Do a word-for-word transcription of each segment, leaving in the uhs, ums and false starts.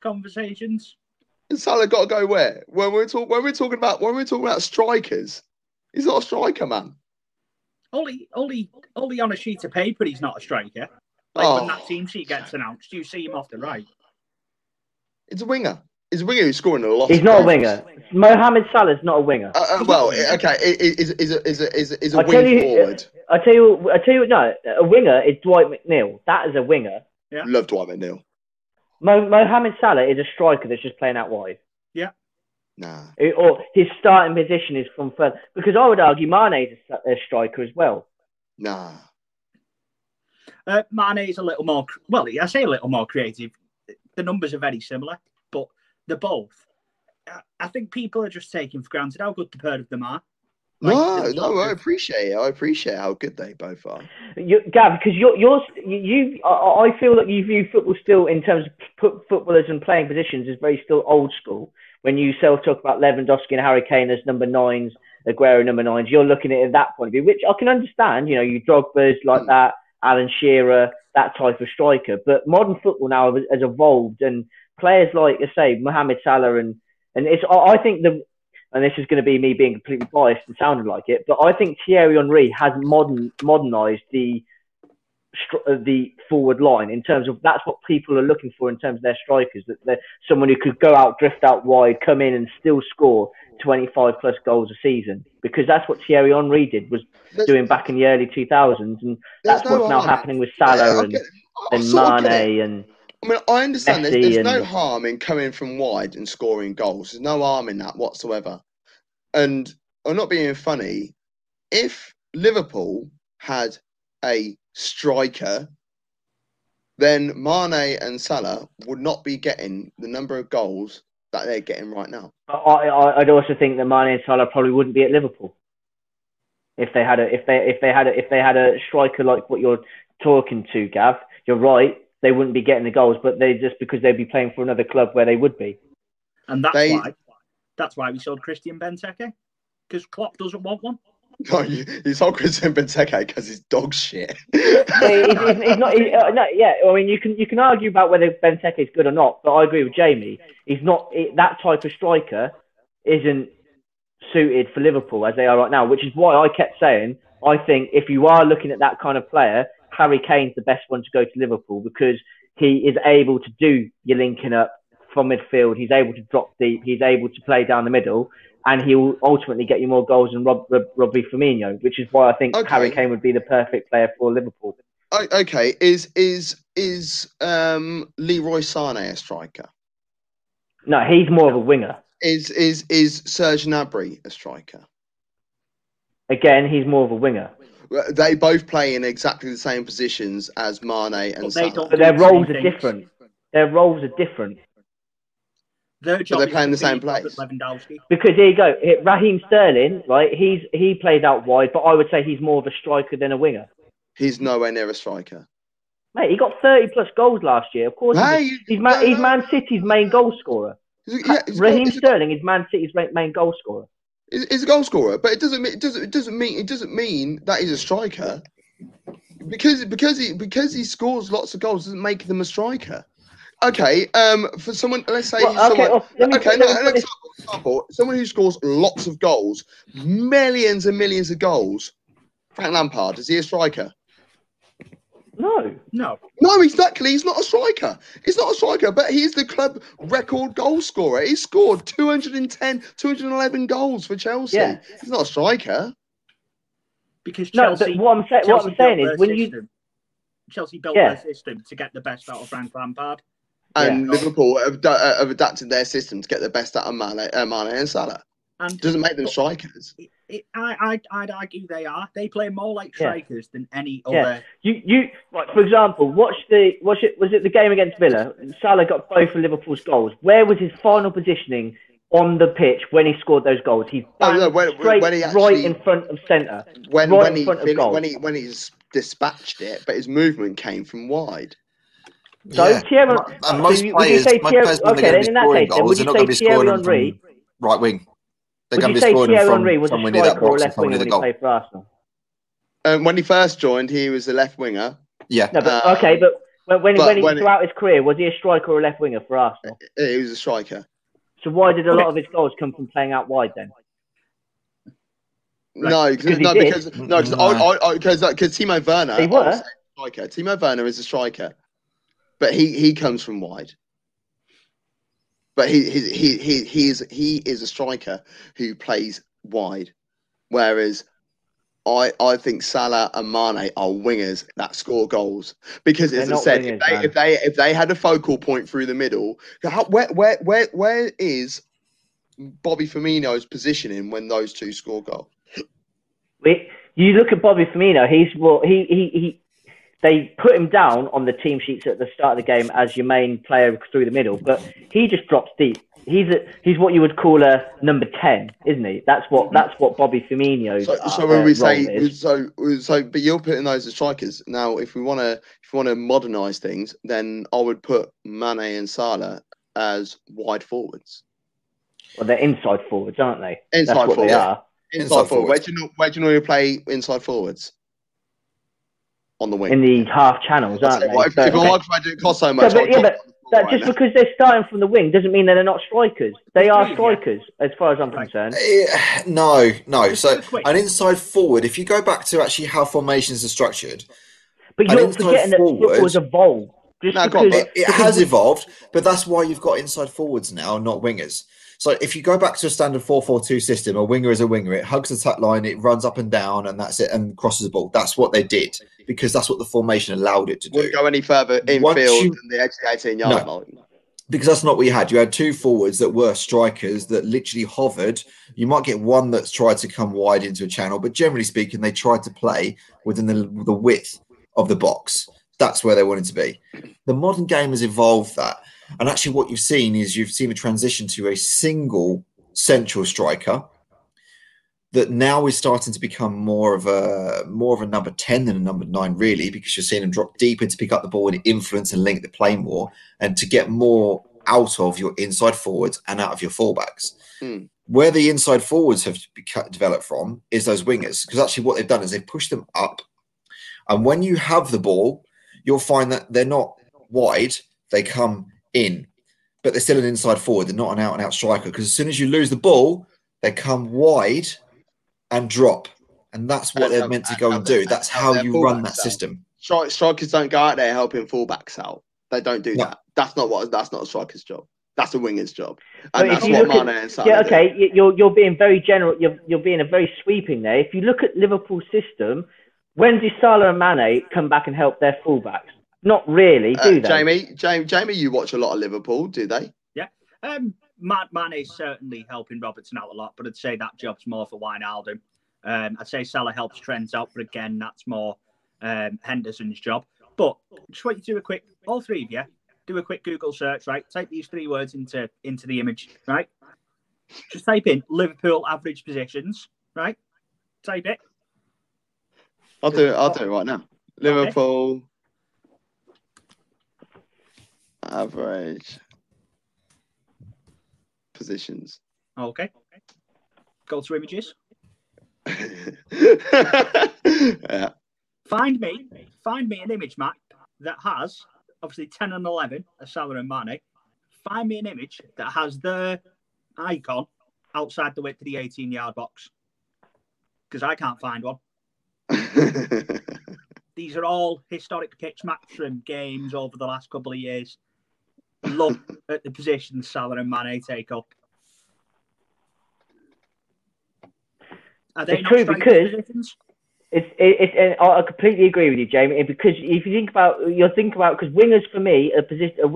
conversations. And Salah got to go where? When we're talking, when we're talking about, when we're talking about strikers, he's not a striker, man. Only, only, only on a sheet of paper, he's not a striker. Like oh. when that team sheet gets announced, you see him off the right. It's a winger. He's a winger who's scoring a lot. He's of not goals. a winger. Mohamed Salah's not a winger. Uh, uh, well, okay, is is is is is a wing forward. I tell you, I tell you, no, a winger is Dwight McNeil. That is a winger. Yeah. Love Dwight McNeil. Mo- Mohamed Salah is a striker that's just playing out wide. Yeah. Nah. It, or his starting position is from further, because I would argue Mane is a, a striker as well. Nah. Uh, Mane is a little more. Well, I say a little more creative. The numbers are very similar, but they're both. I think people are just taking for granted how good the pair of them are. Like, no, no, I appreciate it. I appreciate how good they both are. You, Gav, because you're, you're, you, you, I feel that you view football still in terms of put, footballers and playing positions is very still old school. When you self talk about Lewandowski and Harry Kane as number nines, Aguero number nines, you're looking at it at that point of view, which I can understand. You know, you Drogba's like mm. that, Alan Shearer, that type of striker. But modern football now has, has evolved, and players like, I say, Mohamed Salah and and it's, I, I think the. And this is going to be me being completely biased and sounding like it, but I think Thierry Henry has modern modernised the the forward line in terms of that's what people are looking for in terms of their strikers, that they're someone who could go out, drift out wide, come in and still score twenty-five plus goals a season, because that's what Thierry Henry did was there's, doing back in the early two thousands, and that's no what's harm. now happening with Salah yeah, and, and Mane and. I mean, I understand there's, there's no harm in coming from wide and scoring goals. There's no harm in that whatsoever. And I'm not being funny. If Liverpool had a striker, then Mane and Salah would not be getting the number of goals that they're getting right now. I, I'd also think that Mane and Salah probably wouldn't be at Liverpool if they had a if they if they had a, if they had a striker like what you're talking to, Gav. You're right. They wouldn't be getting the goals, but they just because they'd be playing for another club where they would be. And that's they, why that's why we sold Christian Benteke, because Klopp doesn't want one. No, you, you sold Christian Benteke because he's dog shit. It's, it's not, he, uh, no, yeah, I mean, you can you can argue about whether Benteke is good or not, but I agree with Jamie. He's not it, that type of striker isn't suited for Liverpool as they are right now, which is why I kept saying I think if you are looking at that kind of player, Harry Kane's the best one to go to Liverpool, because he is able to do your linking up from midfield. He's able to drop deep. He's able to play down the middle, and he will ultimately get you more goals than Rob, Rob, Robbie Firmino, which is why I think okay. Harry Kane would be the perfect player for Liverpool. I, okay, is is is um, Leroy Sané a striker? No, he's more of a winger. Is is is Serge Gnabry a striker? Again, he's more of a winger. They both play in exactly the same positions as Mane and but Salah. But their roles are different. Their roles are different. Their job but they're playing the same place. Because here you go, Raheem Sterling, right? He's he plays out wide, but I would say he's more of a striker than a winger. He's nowhere near a striker. Mate, he got thirty plus goals last year. Of course, hey, he's, he's, Man, he's Man City's main goal scorer. Yeah, Raheem got, Sterling is Man City's main goal scorer. He's a goal scorer, but it doesn't mean it doesn't it doesn't mean it doesn't mean that he's a striker. Because because he because he scores lots of goals doesn't make him a striker. Okay, um, for someone let's say well, okay, someone, well, me, okay, no, an example, someone who scores lots of goals, millions and millions of goals. Frank Lampard, is he a striker? No, no, no. Exactly, he's not a striker. He's not a striker, but he's the club record goal scorer. He scored two hundred ten, two hundred eleven goals for Chelsea. Yeah. He's not a striker. Because Chelsea, no, what I'm, say- Chelsea what I'm saying is, when system. you Chelsea built yeah. their system to get the best out of Frank Lampard, and yeah. Liverpool have, uh, have adapted their system to get the best out of Mane, uh, Mane and Salah. And doesn't make them strikers. It, it, I, I, I'd argue they are. They play more like strikers yeah. than any yeah. other. You, you, like, for example, watch the, watch it. Was it the game against Villa? Salah got both of Liverpool's goals. Where was his final positioning on the pitch when he scored those goals? He's oh, no, when, straight when he actually, right in front of centre. When, right when in he, front of goal. when he, when he's dispatched it, but his movement came from wide. So yeah. Thierry, and so most you, players, would you say most Thierry, players okay, then in that case, goals, would you not say be Thierry Henry, right wing? They're would you say Thierry Henry was a striker or a left winger when he played for Arsenal? Um, when he first joined, he was a left winger. Yeah. No, but, uh, okay, but When, when, when he, when throughout it, his career, was he a striker or a left winger for Arsenal? He was a striker. So why did a lot of his goals come from playing out wide then? Like, no, because no, because no, because no. because like, Timo Werner. They were. Was striker. Timo Werner is a striker, but he, he comes from wide. But he he he he he is he is a striker who plays wide, whereas I I think Salah and Mane are wingers that score goals because, as I said, wingers, if, they, if they if they had a focal point through the middle, how, where where where where is Bobby Firmino's positioning when those two score goals? You look at Bobby Firmino. He's well. He, he, he They put him down on the team sheets at the start of the game as your main player through the middle, but he just drops deep. He's a, he's what you would call a number ten, isn't he? That's what that's what Bobby Firmino's. So, so when we say so so, but you're putting those as strikers now. If we want to if we want to modernise things, then I would put Mane and Salah as wide forwards. Well, they're inside forwards, aren't they? Inside that's what forward. They are. Inside, inside forward. Where do you where do you normally play inside forwards? On the wing. In the half channels, aren't they? Well, if so, if okay. I tried to cost so much, so, but, yeah, but that right just now. Because they're starting from the wing doesn't mean that they're not strikers. They are strikers, as far as I'm concerned. Uh, no, no. So an inside forward, if you go back to actually how formations are structured, but you're forgetting forward, that football's evolved. Just no, because, it, it has evolved, but that's why you've got inside forwards now, not wingers. So if you go back to a standard four four two system, a winger is a winger. It hugs the touchline, it runs up and down, and that's it, and crosses the ball. That's what they did because that's what the formation allowed it to do. Wouldn't go any further infield you, than the eighteen-yard line. No, because that's not what you had. You had two forwards that were strikers that literally hovered. You might get one that's tried to come wide into a channel, but generally speaking, they tried to play within the, the width of the box. That's where they wanted to be. The modern game has evolved that. And actually what you've seen is you've seen a transition to a single central striker that now is starting to become more of a more of a number ten than a number nine, really, because you're seeing them drop deeper to pick up the ball and influence and link the play more and to get more out of your inside forwards and out of your fullbacks. Mm. Where the inside forwards have developed from is those wingers, because actually what they've done is they've pushed them up. And when you have the ball, you'll find that they're not wide, they come in, but they're still an inside forward. They're not an out-and-out striker because as soon as you lose the ball, they come wide and drop, and that's what and they're meant to go and, and do. That's how you run that out. System. Strikers don't go out there helping fullbacks out. They don't do no. that. That's not what. That's not a striker's job. That's a winger's job, and that's what Mane and Salah. Yeah, okay. Do. You're you're being very general. You're you're being a very sweeping there. If you look at Liverpool's system, when do Salah and Mane come back and help their fullbacks? Not really, do uh, they? Jamie, Jamie, Jamie, you watch a lot of Liverpool, do they? Yeah. Um, Mane is certainly helping Robertson out a lot, but I'd say that job's more for Wijnaldum. Um, I'd say Salah helps Trent out, but again, that's more um, Henderson's job. But just want you to do a quick, all three of you, do a quick Google search, right? Type these three words into, into the image, right? Just type in Liverpool average positions, right? Type it. I'll do it, I'll do it right now. Liverpool... Okay. Average positions. Okay. okay. Go to images. yeah. Find me, find me an image map that has obviously ten and eleven of Salah and Mane. Find me an image that has their icon outside the width of the eighteen-yard box because I can't find one. These are all historic pitch maps from games over the last couple of years. Look at the positions Salah and Mane take up. Are they it's not true because positions? it's it's. It, I completely agree with you, Jamie. Because if you think about, you're thinking about because wingers for me are, position, are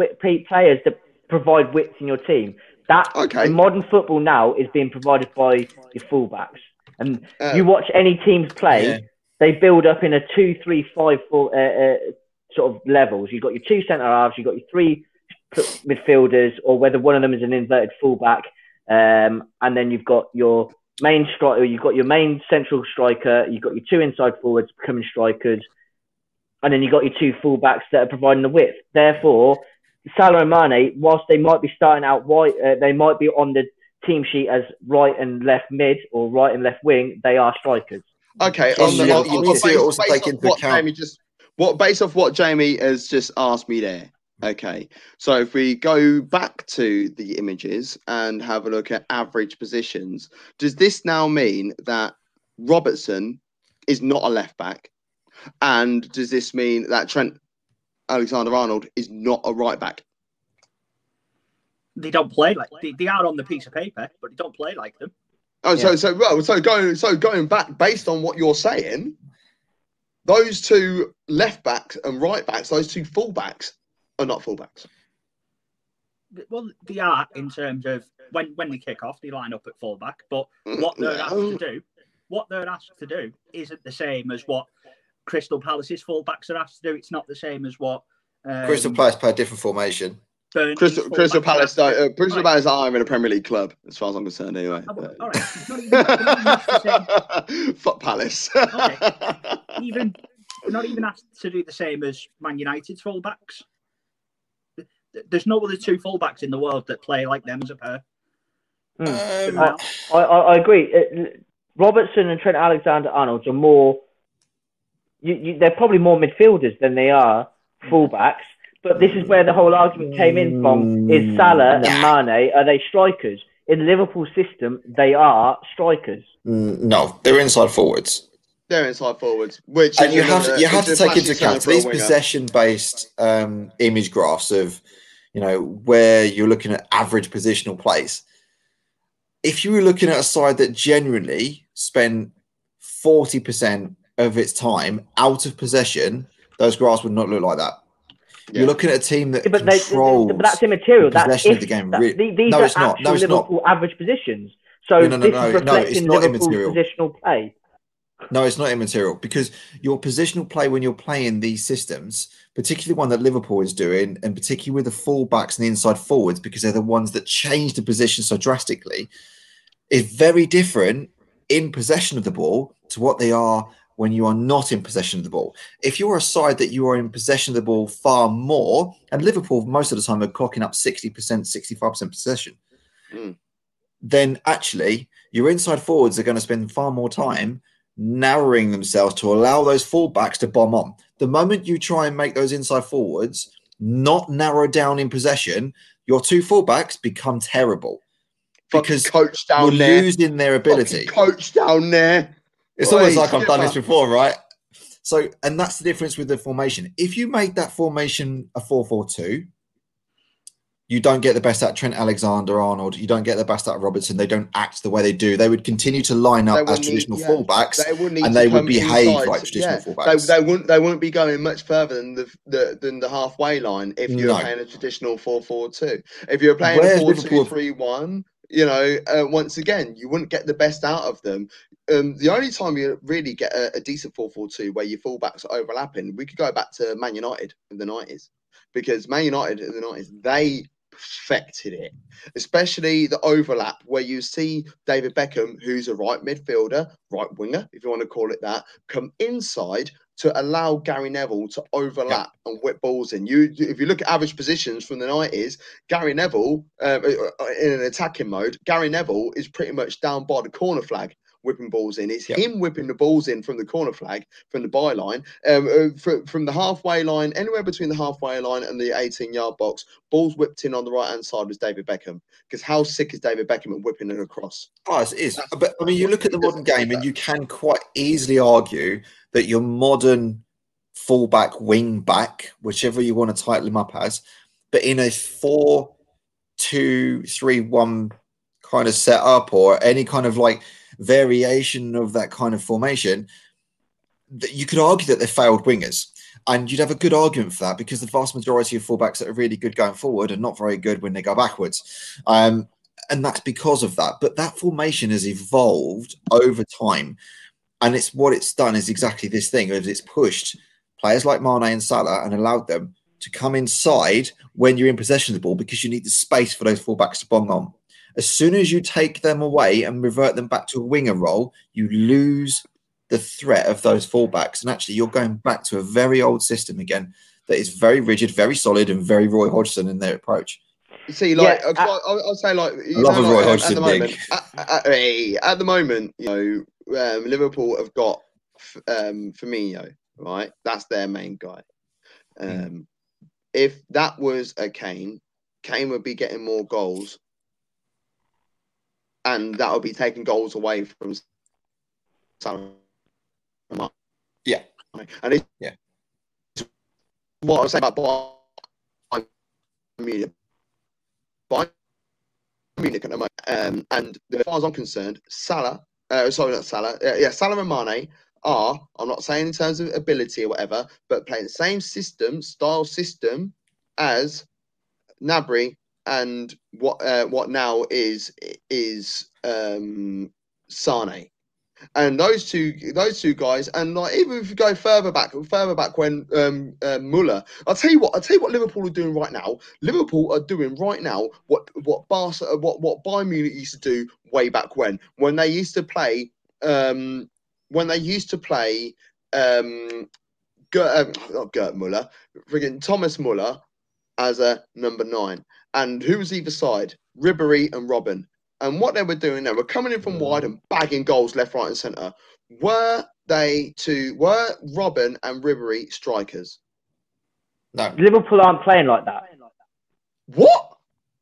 players that provide width in your team. That okay. in modern football now is being provided by your fullbacks, and uh, you watch any teams play. Yeah. They build up in a two, three, five, four uh, uh, sort of levels. You've got your two centre halves, you've got your three midfielders, or whether one of them is an inverted fullback, um, and then you've got your main striker, you've got your main central striker, you've got your two inside forwards becoming strikers, and then you've got your two fullbacks that are providing the width. Therefore, Salah and Mane, whilst they might be starting out wide, uh, they might be on the team sheet as right and left mid or right and left wing. They are strikers. Okay, on the, on, on, on, based, based on what Jamie just what based off what Jamie has just asked me there. Okay, so if we go back to the images and have a look at average positions, does this now mean that Robertson is not a left back? And does this mean that Trent Alexander-Arnold is not a right back? They don't play like they, they are on the piece of paper, but they don't play like them. Oh, yeah. so so so going so going back based on what you're saying, those two left backs and right backs, those two full backs. Or not fullbacks? Well, they are in terms of when, when they kick off, they line up at fullback. But what they're asked to do, what they're asked to do, isn't the same as what Crystal Palace's fullbacks are asked to do. It's not the same as what um, Crystal Palace play a different formation. Crystal, Crystal Palace, don't, uh, Crystal right. Palace are in a Premier League club, as far as I'm concerned. Anyway, oh, but, all right. Fuck Palace. Okay. Even not even asked to do the same as Man United's fullbacks. There's no other two fullbacks in the world that play like them as a pair. Mm. Um, I, I, I agree. It, Robertson and Trent Alexander-Arnold are more... You, you, they're probably more midfielders than they are fullbacks. But this is where the whole argument came in from. Is Salah and Mane, are they strikers? In Liverpool's system, they are strikers. No, they're inside forwards. They're inside forwards. Which and you have, the, you have to take into account these possession-based um, image graphs of... You know, where you're looking at average positional place. If you were looking at a side that generally spent forty percent of its time out of possession, those graphs would not look like that. Yeah. You're looking at a team that yeah, but controls they, but that's immaterial. The possession that's of the game. That, these no, are it's not. No, it's Liverpool not. Average positions. So no, no, no, this no, is reflecting no, Liverpool's immaterial. Positional play. No, it's not immaterial because your positional play when you're playing these systems, particularly one that Liverpool is doing, and particularly with the fullbacks and the inside forwards, because they're the ones that change the position so drastically, is very different in possession of the ball to what they are when you are not in possession of the ball. If you're a side that you are in possession of the ball far more, and Liverpool most of the time are clocking up sixty percent, sixty-five percent possession, mm. then actually your inside forwards are going to spend far more time narrowing themselves to allow those fullbacks to bomb on. The moment you try and make those inside forwards not narrow down in possession, your two fullbacks become terrible fucking because coach down you're there. Losing their ability. Fucking coach down there. It's Boy, almost like I've done this before, right? So, and that's the difference with the formation. If you make that formation a four four two, you don't get the best out of Trent Alexander-Arnold. You don't get the best out of Robertson. They don't act the way they do. They would continue to line up as traditional need, yeah. fullbacks, they would and they would behave inside. Like traditional yeah. fullbacks. They, they wouldn't. They wouldn't be going much further than the, the than the halfway line if you were no. playing a traditional four four two. If you were playing Where's a four two three one, you know, uh, once again, you wouldn't get the best out of them. Um, the only time you really get a, a decent four four two where your fullbacks are overlapping, we could go back to Man United in the nineties, because Man United in the nineties they perfected it, especially the overlap where you see David Beckham, who's a right midfielder, right winger, if you want to call it that, come inside to allow Gary Neville to overlap yeah. and whip balls in. You, if you look at average positions from the nineties, Gary Neville, uh, in an attacking mode, Gary Neville is pretty much down by the corner flag. Whipping balls in. It's yep. him whipping the balls in from the corner flag, from the byline, um, from, from the halfway line, anywhere between the halfway line and the eighteen-yard box. Balls whipped in on the right-hand side was David Beckham. Because how sick is David Beckham at whipping it across? Oh, it is. That's, but, I mean, you look at the modern game and you can quite easily argue that your modern fullback, wing-back, whichever you want to title him up as, but in a four two three one kind of setup or any kind of, like, variation of that kind of formation, that you could argue that they failed wingers, and you'd have a good argument for that because the vast majority of fullbacks that are really good going forward are not very good when they go backwards, um, and that's because of that. But that formation has evolved over time, and it's what it's done is exactly this thing: is it's pushed players like Mane and Salah and allowed them to come inside when you're in possession of the ball because you need the space for those fullbacks to bong on. As soon as you take them away and revert them back to a winger role, you lose the threat of those fullbacks. And actually, you're going back to a very old system again that is very rigid, very solid, and very Roy Hodgson in their approach. You see, like, yeah, I, I, I'll say, like, you I love know, a Roy like, Hodgson at the moment, at, at, at the moment, you know, um, Liverpool have got um, Firmino, right? That's their main guy. Um, mm. If that was a Kane, Kane would be getting more goals, and that would be taking goals away from Salah. Yeah. And it's yeah. what I was saying about Bayern Munich. Bayern Munich at the moment. Um, and as far as I'm concerned, Salah, uh, sorry, not Salah, uh, yeah, Salah and Mane are, I'm not saying in terms of ability or whatever, but playing the same system, style system as Gnabry and what uh, what now is is um, Sane. And those two, those two guys, and like even if you go further back, further back when um, uh, Müller, I'll tell you what, I'll tell you what Liverpool are doing right now. Liverpool are doing right now what what Barca, what what Bayern Munich used to do way back when, when they used to play, um, when they used to play, um, Gert, um, not Gert Müller, friggin' Thomas Müller as a number nine, and who was either side, Ribéry and Robben. And what they were doing, they were coming in from wide and bagging goals left, right, and centre. Were they to were Robben and Ribéry strikers? No. Liverpool aren't playing like that. What?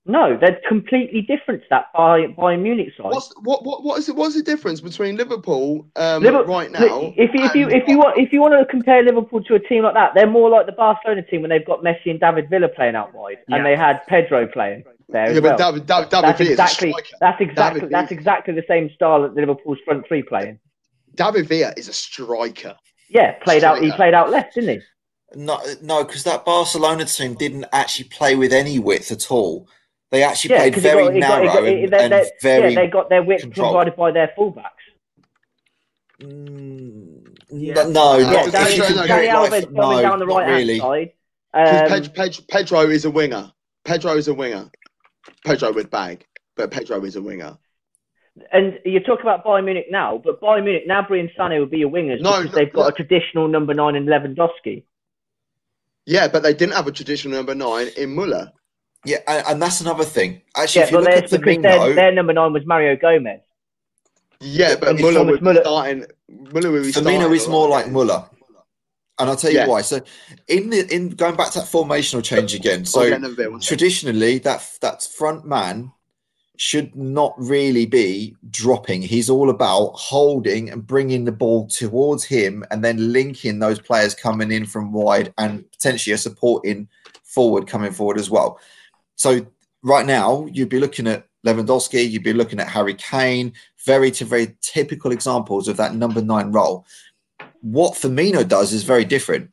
No, they're completely different to that by by Munich side. What's, what what what is it? What's the difference between Liverpool, um, Liverpool right now? If you, if you if you want if you want to compare Liverpool to a team like that, they're more like the Barcelona team when they've got Messi and David Villa playing out wide, yeah. and they had Pedro playing. There yeah, but well. David, David, David that's Villa exactly, is a striker. That's exactly David that's exactly the same style that Liverpool's front three playing. David Villa is a striker. Yeah, played striker. out. He played out left, didn't he? No, no, because that Barcelona team didn't actually play with any width at all. They actually yeah, played very got, narrow got, got, and, they're, they're, and very. Yeah, they got their width controlled. provided by their fullbacks. Mm, yeah. No, no, yeah, not, Danny, Danny, Danny Alves coming no, down the right hand really. side. Um, Pedro, Pedro is a winger. Pedro is a winger. Pedro would bag, but Pedro is a winger. And you talk about Bayern Munich now, but Bayern Munich, Gnabry and Sané would be your wingers no, because no, they've got no. a traditional number nine in Lewandowski. Yeah, but they didn't have a traditional number nine in Müller. Yeah, and, and that's another thing. Actually, yeah, if you well, look at Firmino, their, their number nine was Mario Gomez. Yeah, but Müller would, Müller. Starting, Müller would be starting. Firmino is more like Müller. And I'll tell you yeah. why. So, in the in going back to that formational change again. So, bit, traditionally, that that front man should not really be dropping. He's all about holding and bringing the ball towards him, and then linking those players coming in from wide and potentially a supporting forward coming forward as well. So, right now, you'd be looking at Lewandowski, you'd be looking at Harry Kane. Very to very typical examples of that number nine role. What Firmino does is very different.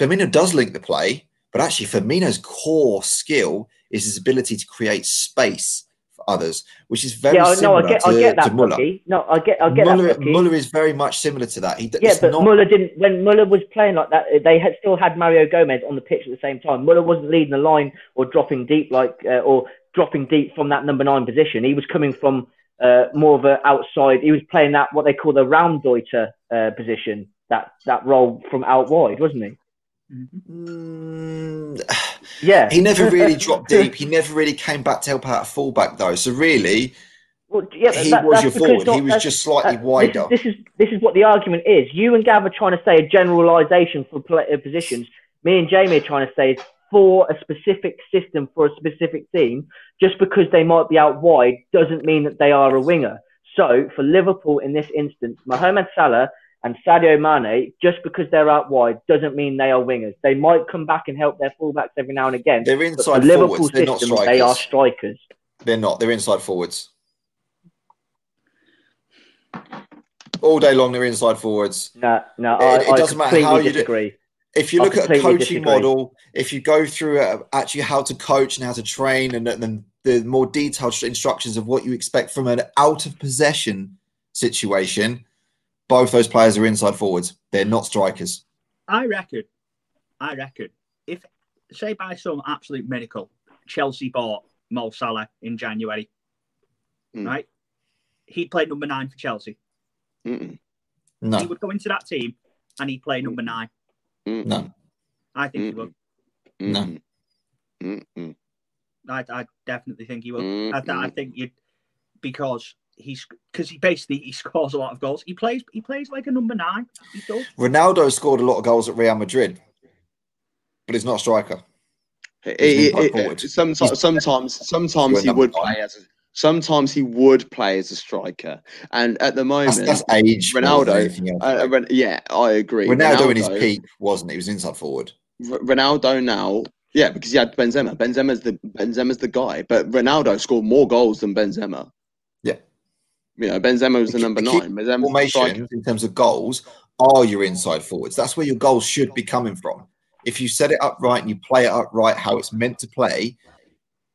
Firmino does link the play, but actually Firmino's core skill is his ability to create space for others, which is very yeah, similar no, I get, to, I get that, to Müller. No, I get, I get Müller, that, Müller is very much similar to that. He, yeah, but not... Müller didn't. When Müller was playing like that, they had still had Mario Gomez on the pitch at the same time. Müller wasn't leading the line or dropping deep, like uh, or dropping deep from that number nine position. He was coming from uh, more of an outside. He was playing that what they call the Raumdeuter uh, position. That that role from out wide, wasn't he? Mm, yeah. He never really dropped deep. He never really came back to help out a fullback, though. So really, well, yeah, he that, was your forward. Not, he was just slightly uh, wider. This, this is this is what the argument is. You and Gav are trying to say a generalisation for positions. Me and Jamie are trying to say it's for a specific system, for a specific team. Just because they might be out wide doesn't mean that they are a winger. So for Liverpool in this instance, Mohamed Salah and Sadio Mane, just because they're out wide, doesn't mean they are wingers. They might come back and help their fullbacks every now and again. They're inside the forwards. They're not strikers. They are strikers. They're not. They're inside forwards. All day long, they're inside forwards. No, no, it, I, it doesn't I completely matter how you disagree. Do. If you look at a coaching disagree. model, if you go through uh, actually how to coach and how to train, and then the more detailed instructions of what you expect from an out of possession situation. Both those players are inside forwards. They're not strikers. I reckon, I reckon, if, say by some absolute miracle, Chelsea bought Mo Salah in January, mm. right? He'd play number nine for Chelsea. Mm-mm. No. He would go into that team and he'd play number nine. Mm-mm. No. I think Mm-mm. he would. No. Mm-mm. I, I definitely think he would. I, I think you'd, because he's because he basically he scores a lot of goals. He plays he plays like a number nine. He does. Ronaldo scored a lot of goals at Real Madrid, but he's not a striker. He's it, it, it, sometimes, he's, sometimes, sometimes he would play as. A, sometimes he would play as a striker, and at the moment, that's, that's age. Ronaldo, uh, uh, yeah, I agree. Ronaldo, Ronaldo in his peak, wasn't he? He was inside forward. R- Ronaldo now. Yeah, because he had Benzema. Benzema's the Benzema's the guy, but Ronaldo scored more goals than Benzema. Yeah, you know, Benzema was the number the nine. Benzema's formations in terms of goals are your inside forwards. That's where your goals should be coming from. If you set it up right and you play it up right, how it's meant to play,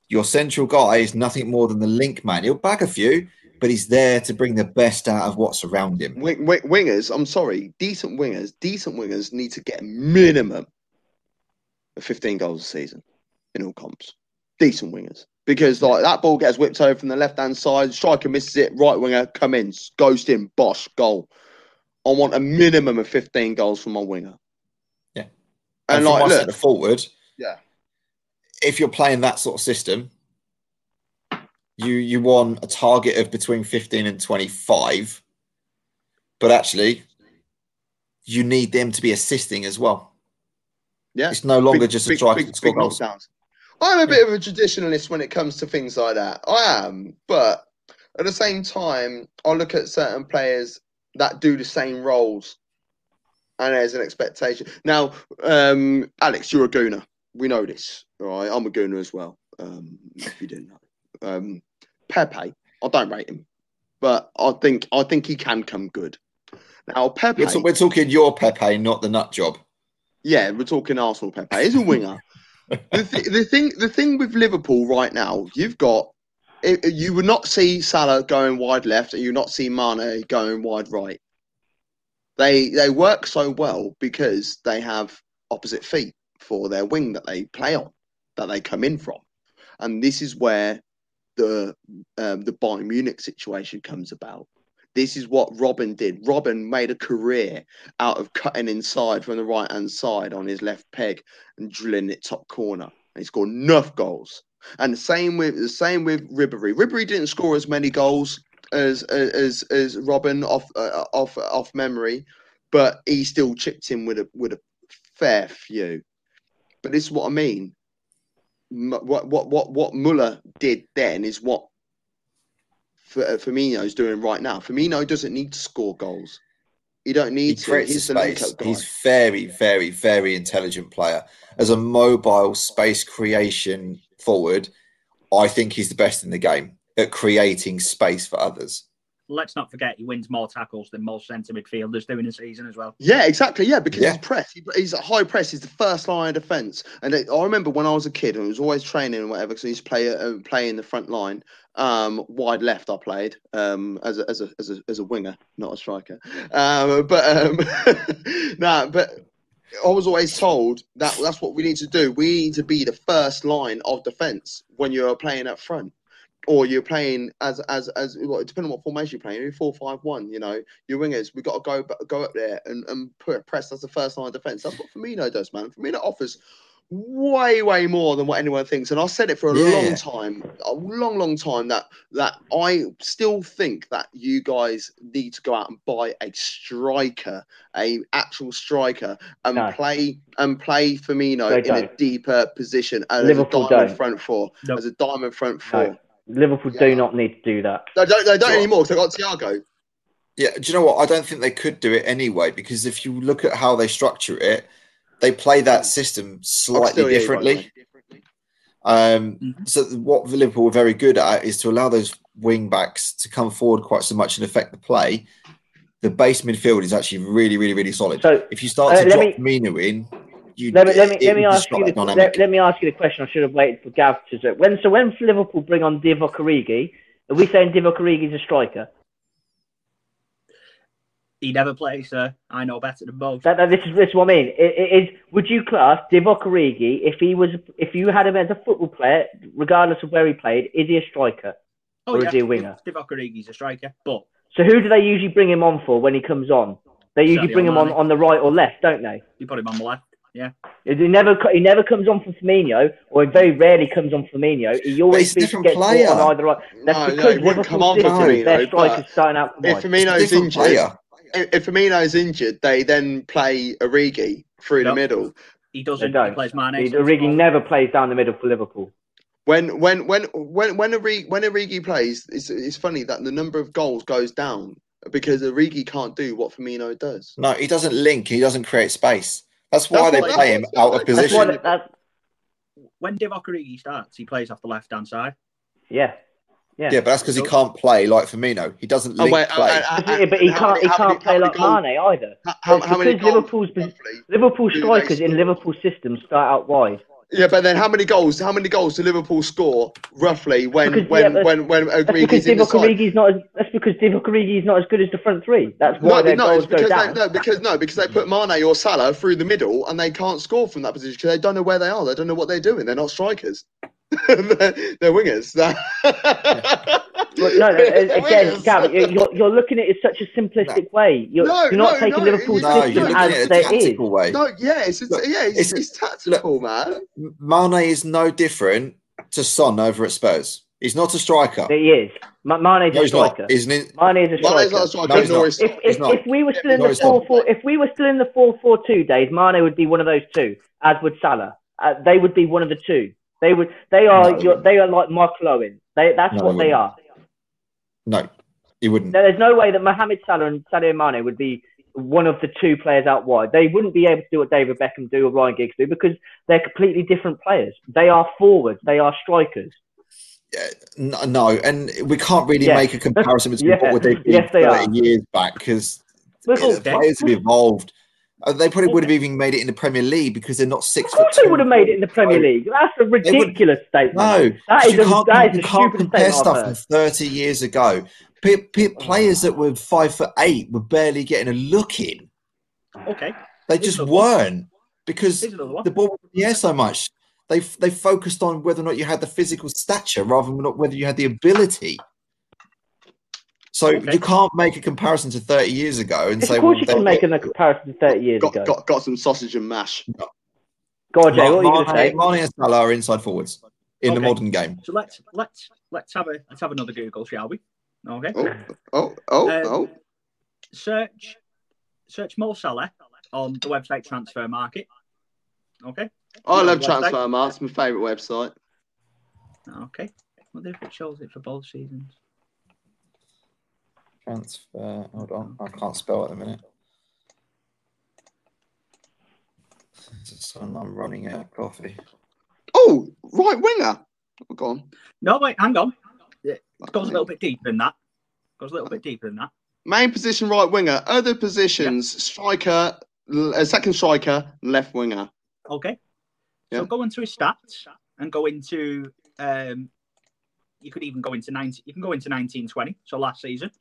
your central guy is nothing more than the link man. He'll bag a few, but he's there to bring the best out of what's around him. Wing, wing, wingers, I'm sorry, decent wingers, decent wingers need to get a minimum. fifteen goals a season in all comps. Decent wingers. Because like that ball gets whipped over from the left-hand side, striker misses it, right winger, come in, ghost in, bosh, goal. I want a minimum of fifteen goals from my winger. Yeah. And, and like, look, centre forward, yeah. If you're playing that sort of system, you you want a target of between fifteen and twenty-five, but actually you need them to be assisting as well. Yeah. It's no longer big, just a try to score goals. I'm a bit of a traditionalist when it comes to things like that. I am. But at the same time, I look at certain players that do the same roles. And there's an expectation. Now, um, Alex, you're a gooner. We know this. Right? I'm a gooner as well. Um, if you didn't know. Um, Pepe, I don't rate him. But I think I think he can come good. Now, Pepe... We're, t- we're talking your Pepe, not the nut job. Yeah, we're talking Arsenal. Pepe is a winger. the, th- the thing, the thing with Liverpool right now, you've got it, you will not see Salah going wide left, and you will not see Mane going wide right. They they work so well because they have opposite feet for their wing that they play on, that they come in from, and this is where the um, the Bayern Munich situation comes about. This is what Robben did. Robben made a career out of cutting inside from the right-hand side on his left peg and drilling it top corner. And he scored enough goals. And the same with the same with Ribéry. Ribéry didn't score as many goals as as as Robben off uh, off off memory, but he still chipped in with a with a fair few. But this is what I mean. What what what what Müller did then is what Firmino's doing right now. Firmino doesn't need to score goals. He don't need he to. He's space. He's very, very, very intelligent player. As a mobile space creation forward, I think he's the best in the game at creating space for others. Let's not forget he wins more tackles than most centre midfielders do in a season as well. Yeah, exactly. Yeah, because yeah. he's press. He, he's a high press. He's the first line of defence. And it, I remember when I was a kid and I was always training and whatever, because I used to play, uh, play in the front line. Um, wide left I played um, as, a, as, a, as, a, as a winger, not a striker. Um, but um, nah, but I was always told that that's what we need to do. We need to be the first line of defence when you're playing up front. Or you're playing as as as well, depending on what formation you're playing, you're four five one. You know your wingers. We got to go go up there and and put press. That's the first line of defence. That's what Firmino does, man. Firmino offers way way more than what anyone thinks. And I said it for a yeah. long time, a long long time that that I still think that you guys need to go out and buy a striker, a actual striker, and no. play and play Firmino they in don't. a deeper position as Liverpool a diamond don't. front four, nope. as a diamond front four. No. Liverpool yeah. do not need to do that. They don't, they don't anymore because they've got Thiago. Yeah, do you know what? I don't think they could do it anyway because if you look at how they structure it, they play that system slightly differently. Right, differently. Um, mm-hmm. So what Liverpool were very good at is to allow those wing-backs to come forward quite so much and affect the play. The base midfield is actually really, really, really solid. So, if you start uh, to drop me... Mino in... You, let me let me let me ask you the, let, let me ask you the question. I should have waited for Gav to do it. When so when Liverpool bring on Divock Origi, are we saying Divock Origi is a striker? He never plays, sir. I know better than both. That, that, this is this is what I mean. It, it is. Would you class Divock Origi if he was if you had him as a football player, regardless of where he played, is he a striker oh, or yeah. is he a winger? Divock Origi is a striker, but so who do they usually bring him on for when he comes on? They usually Sadio bring Mane. him on on the right or left, don't they? You put him on the left. Yeah, he never he never comes on for Firmino, or he very rarely comes on for Firmino. He always gets on either. Right. That's no, because no, wouldn't come on for Firmino. Their strikers starting out for if Firmino's injured, player. if Firmino's injured, they then play Origi through no, the middle. He doesn't. He plays Mane. He, Origi never plays down the middle for Liverpool. When when when when when Origi, when Origi plays, it's it's funny that the number of goals goes down because Origi can't do what Firmino does. No, he doesn't link. He doesn't create space. That's why that's they play him out of position. Why, that, when Divock Origi starts, he plays off the left-hand side. Yeah. Yeah, yeah but that's because he can't play like Firmino. He doesn't link oh, wait, play. Uh, uh, uh, but he can't, many, he can't play like goals? Mane either. How, how, how many Liverpool's, Liverpool strikers in Liverpool system start out wide. Yeah, but then how many goals? How many goals do Liverpool score roughly when because, when, yeah, when when when Origi's in the side? Not as, that's because Divock Origi is not as good as the front three. That's why no, their no, goals go they, down. No, because no, because they put Mane or Salah through the middle and they can't score from that position because they don't know where they are. They don't know what they're doing. They're not strikers. they're, they're wingers. Yeah. Well, no, no, again, Gav, you're you're looking at it in such a simplistic no. way. You're, no, you're not no, taking no, Liverpool's no, system you're as at a there is. Way. No, yeah, it's, it's, look, yeah, it's, it's, it's tactical, look, man. Mane is no different to Son over at Spurs. He's not a striker. He is. M- Mane's no, a striker. Not. Isn't it? Mane's a striker. Mane's not a striker. No, he's not. If, if, he's not. if we were still in no, the four four, if we were still in the four four two days, Mane would be one of those two, as would Salah. Uh, they would be one of the two. They would. They are. No, your, they are like Michael Owen. They. That's no, what they are. No, he wouldn't. No, there's no way that Mohamed Salah and Sadio Mane would be one of the two players out wide. They wouldn't be able to do what David Beckham do or Ryan Giggs do because they're completely different players. They are forwards. They are strikers. Yeah, no, no, and we can't really yes. make a comparison between yeah. what they did yes, they thirty are. years back because players have evolved. They probably would have even made it in the Premier League because they're not six. Of course, foot they would have made it in the Premier League. That's a ridiculous statement. No, that is you a, can't, that is you a can't compare stuff from thirty years ago. P- p- players that were five foot eight were barely getting a look in. Okay, they Here's just weren't one. because the ball was in the air so much. They they focused on whether or not you had the physical stature rather than whether you had the ability. So okay. you can't make a comparison to thirty years ago and yes, say... Of course well, you can make a comparison to thirty years got, ago. Got, got some sausage and mash. No. God, Jay, what Mar- are you going to Mar- say? Mane and Salah are inside forwards in okay. the modern game. So let's let's let's have a let's have another Google, shall we? Okay. Oh, oh, oh, um, oh. Search, search Mo Salah on the website Transfer Market. Okay. I love Transfer Market. It's my favourite website. Okay. I wonder if it shows it for both seasons. Transfer. Hold on, I can't spell at the minute. I'm running out of coffee. Oh, right winger. Oh, go on. No, wait, hang on. It goes a little bit deeper than that. Goes a little bit deeper than that. Main position, right winger. Other positions, yeah. striker, uh, second striker, left winger. Okay. Yeah. So go into his stats and go into. Um, you could even go into nineteen. You can go into nineteen twenty. So last season.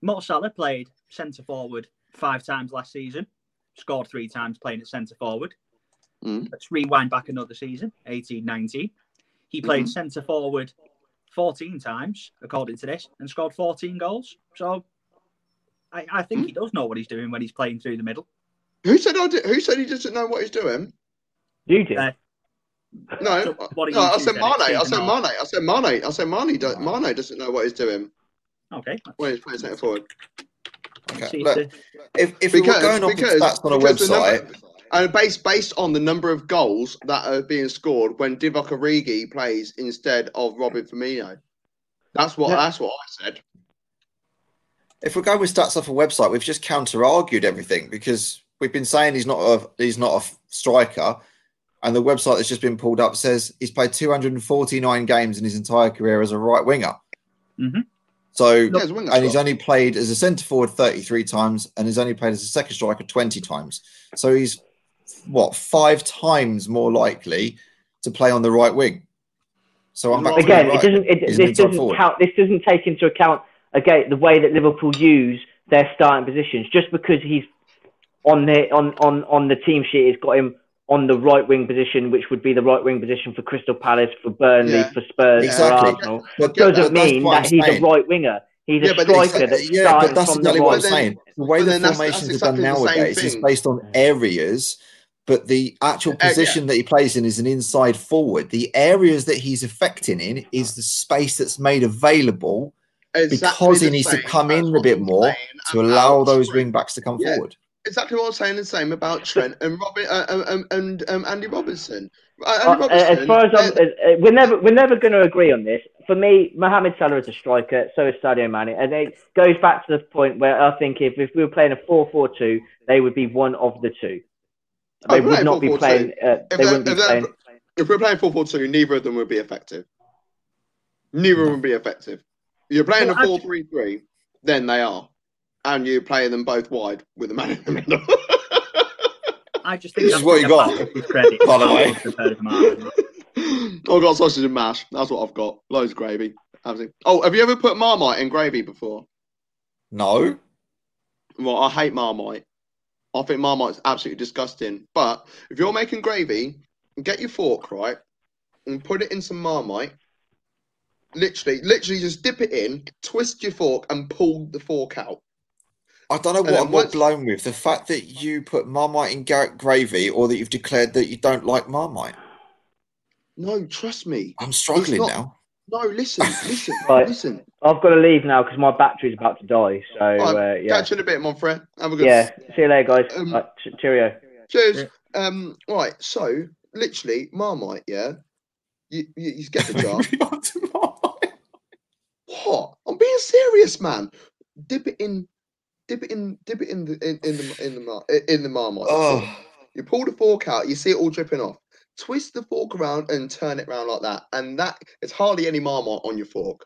Mo Salah played centre-forward five times last season, scored three times playing at centre-forward. Mm. Let's rewind back another season, eighteen nineteen. He played mm-hmm. centre-forward fourteen times, according to this, and scored fourteen goals. So I, I think mm. he does know what he's doing when he's playing through the middle. Who said, I did, who said he doesn't know what he's doing? You did. Uh, no, so what no you I said Mane. I said Mane. I said Mane. I said Mane. Mane doesn't know what he's doing. Okay. Wait, wait, wait, forward. Okay. Look, if if we were going off because, stats on a website, number, and based based on the number of goals that are being scored when Divock Origi plays instead of Robin Firmino, that's what yeah. that's what I said. If we're going with stats off a website, we've just counter argued everything because we've been saying he's not a he's not a striker, and the website that's just been pulled up says he's played two hundred forty-nine games in his entire career as a right winger. Mm-hmm. So, yeah, and he's only played as a centre forward thirty-three times, and he's only played as a second striker twenty times. So he's what five times more likely to play on the right wing. So I'm back again. To the right. It doesn't. It, this doesn't forward. count. This doesn't take into account again the way that Liverpool use their starting positions. Just because he's on the on on on the team sheet, it's got him on the right wing position, which would be the right wing position for Crystal Palace, for Burnley, yeah, for Spurs, exactly. for Arsenal, yeah, doesn't that, mean that he's saying. a right winger. He's yeah, a striker that yeah, starts from exactly the right. That's exactly what I'm saying. The way the formations that's, that's exactly are done nowadays is based on areas but the actual position uh, yeah. that he plays in is an inside forward. The areas that he's affecting in is the space that's made available exactly because he needs same. to come that's in a bit more to allow those wing backs to come yeah, forward. Exactly what I was saying the same about Trent and Robin uh, um, and um, Andy Robertson. Uh, Andy uh, Robertson as far as I'm, uh, we're never we're never going to agree on this. For me, Mohamed Salah is a striker, so is Sadio Mane. And it goes back to the point where I think if, if we were playing a four four two, they would be one of the two. They would not be playing... If we're playing four four two, neither of them would be effective. Neither no. would be effective. You're playing well, a four three three, then they are. And you play them both wide with a man in the middle. I just think... This is what you got, by the way. I've got sausage and mash. That's what I've got. Loads of gravy. Oh, have you ever put Marmite in gravy before? No. Well, I hate Marmite. I think Marmite's absolutely disgusting. But if you're making gravy, get your fork, right, and put it in some Marmite. Literally, literally just dip it in, twist your fork, and pull the fork out. I don't know what I'm once... blown with. The fact that you put Marmite in gravy or that you've declared that you don't like Marmite. No, trust me. I'm struggling not... now. No, listen, listen, right. listen. I've got to leave now because my battery's about to die. So, right, uh, yeah. Catch you in a bit, my friend. Have a good Yeah, see you later, guys. Um, right, cheerio. Cheers. Yeah. Um, right, so, literally, Marmite, yeah? You, you, you get the jar. What? I'm being serious, man. Dip it in, dip it in, dip it in the, in, in the, in the, mar- in the Marmite. Oh. You pull the fork out, you see it all dripping off. Twist the fork around and turn it around like that. And that it's hardly any Marmite on your fork.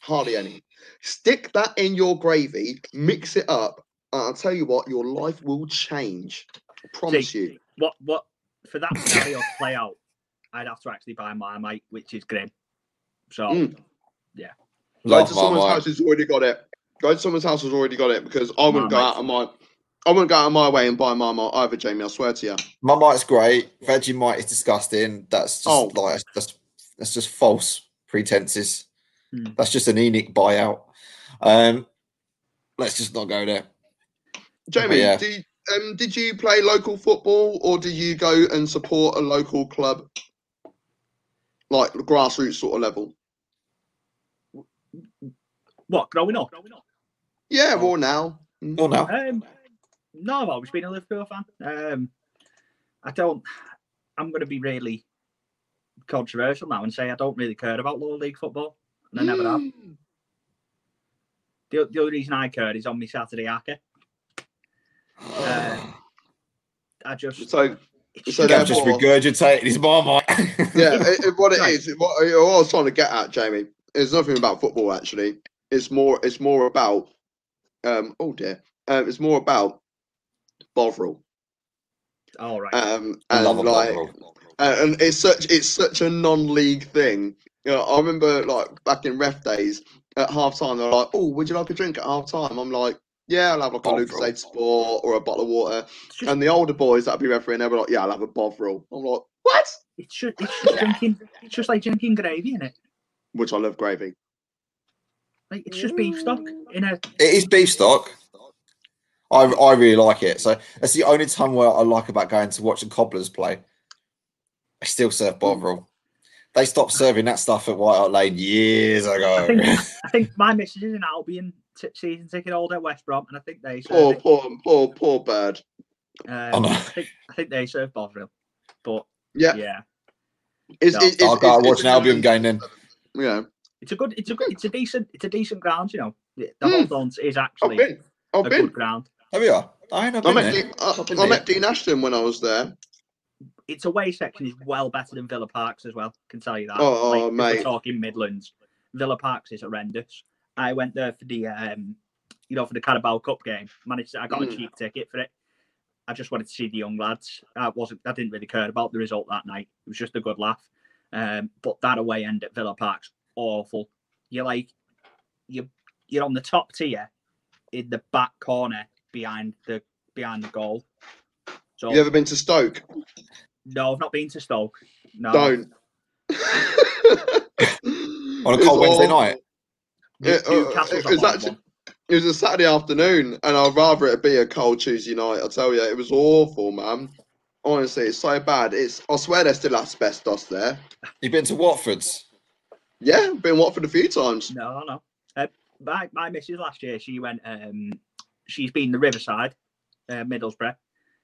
Hardly any. Stick that in your gravy, mix it up, and I'll tell you what, your life will change. I promise see, you. What what for that scenario to play out, I'd have to actually buy Marmite, which is grim. So mm. yeah. Go Love to someone's Marmite. house who's already got it. Go to someone's house who's already got it because I wouldn't Marmite. go out of my I wouldn't go out of my way and buy Marmite either, Jamie. I swear to you. Marmite's great. Vegemite is disgusting. That's just oh. like that's that's just false pretenses. Hmm. That's just an Enoch buyout. Um, let's just not go there. Jamie, yeah. do you, um, did you play local football or did you go and support a local club, like grassroots sort of level? What growing up? Growing up? Yeah, well now, well now. Um, No, I've always been a Liverpool fan. Um, I don't. I'm going to be really controversial now and say I don't really care about lower league football, and I mm. never have. The, the only reason I care is on my Saturday hacker. Uh, I just so so I'm just regurgitating his Marmite. Yeah, it, it, what it is, it, what, it, what I was trying to get at, Jamie, is nothing about football. Actually, it's more. It's more about. Um, oh dear. Uh, it's more about. Bovril. All oh, right. Um, and I love like, uh, and it's such it's such a non-league thing. You know, I remember like back in ref days at half time, they're like, "Oh, would you like a drink at half time?" I'm like, "Yeah, I'll have like Bovril. a Lucasade Sport or a bottle of water." Just... And the older boys that'd be refereeing, they were like, "Yeah, I'll have a Bovril." I'm like, "What?" It's just, it's just drinking. It's just like drinking gravy, isn't it? Which I love gravy. Like it's just beef stock in a. It is beef stock. I, I really like it. So that's the only time where I like about going to watch the Cobblers play. They still serve Bovril. They stopped serving that stuff at White Hart Lane years ago. I think, I think my missus is an Albion t- season ticket holder at West Brom, and I think they serve poor, it. poor, poor, poor bird. Um, oh, no. I, think, I think they serve Bovril, but yeah, yeah. It's, no. it's, it's, I'll go it's, watch it's an Albion game then. Yeah, it's a good, it's a good, it's a decent, it's a decent ground. You know, the mm. Hawthorns is actually I've been. I've a been. good ground. There we are. I, I met, Dean, I, I met Dean Ashton when I was there. Its away section is well better than Villa Park's as well. Can tell you that. Oh, like, oh mate. We're talking Midlands. Villa Park's is horrendous. I went there for the, um, you know, for the Carabao Cup game. Managed. To, I got mm. a cheap ticket for it. I just wanted to see the young lads. I wasn't. I didn't really care about the result that night. It was just a good laugh. Um, but that away end at Villa Park's awful. You're like, you you're on the top tier, in the back corner. Behind the behind the goal. So, you ever been to Stoke? No, I've not been to Stoke. No. Don't. On a cold Wednesday night. Yeah, uh, it, was actually, it was a Saturday afternoon, and I'd rather it be a cold Tuesday night. I tell you, it was awful, man. Honestly, it's so bad. It's I swear there's still asbestos there. You've been to Watford's? Yeah, been Watford a few times. No, no. Uh, my my missus last year, she went. Um, she's been to Riverside, uh, Middlesbrough.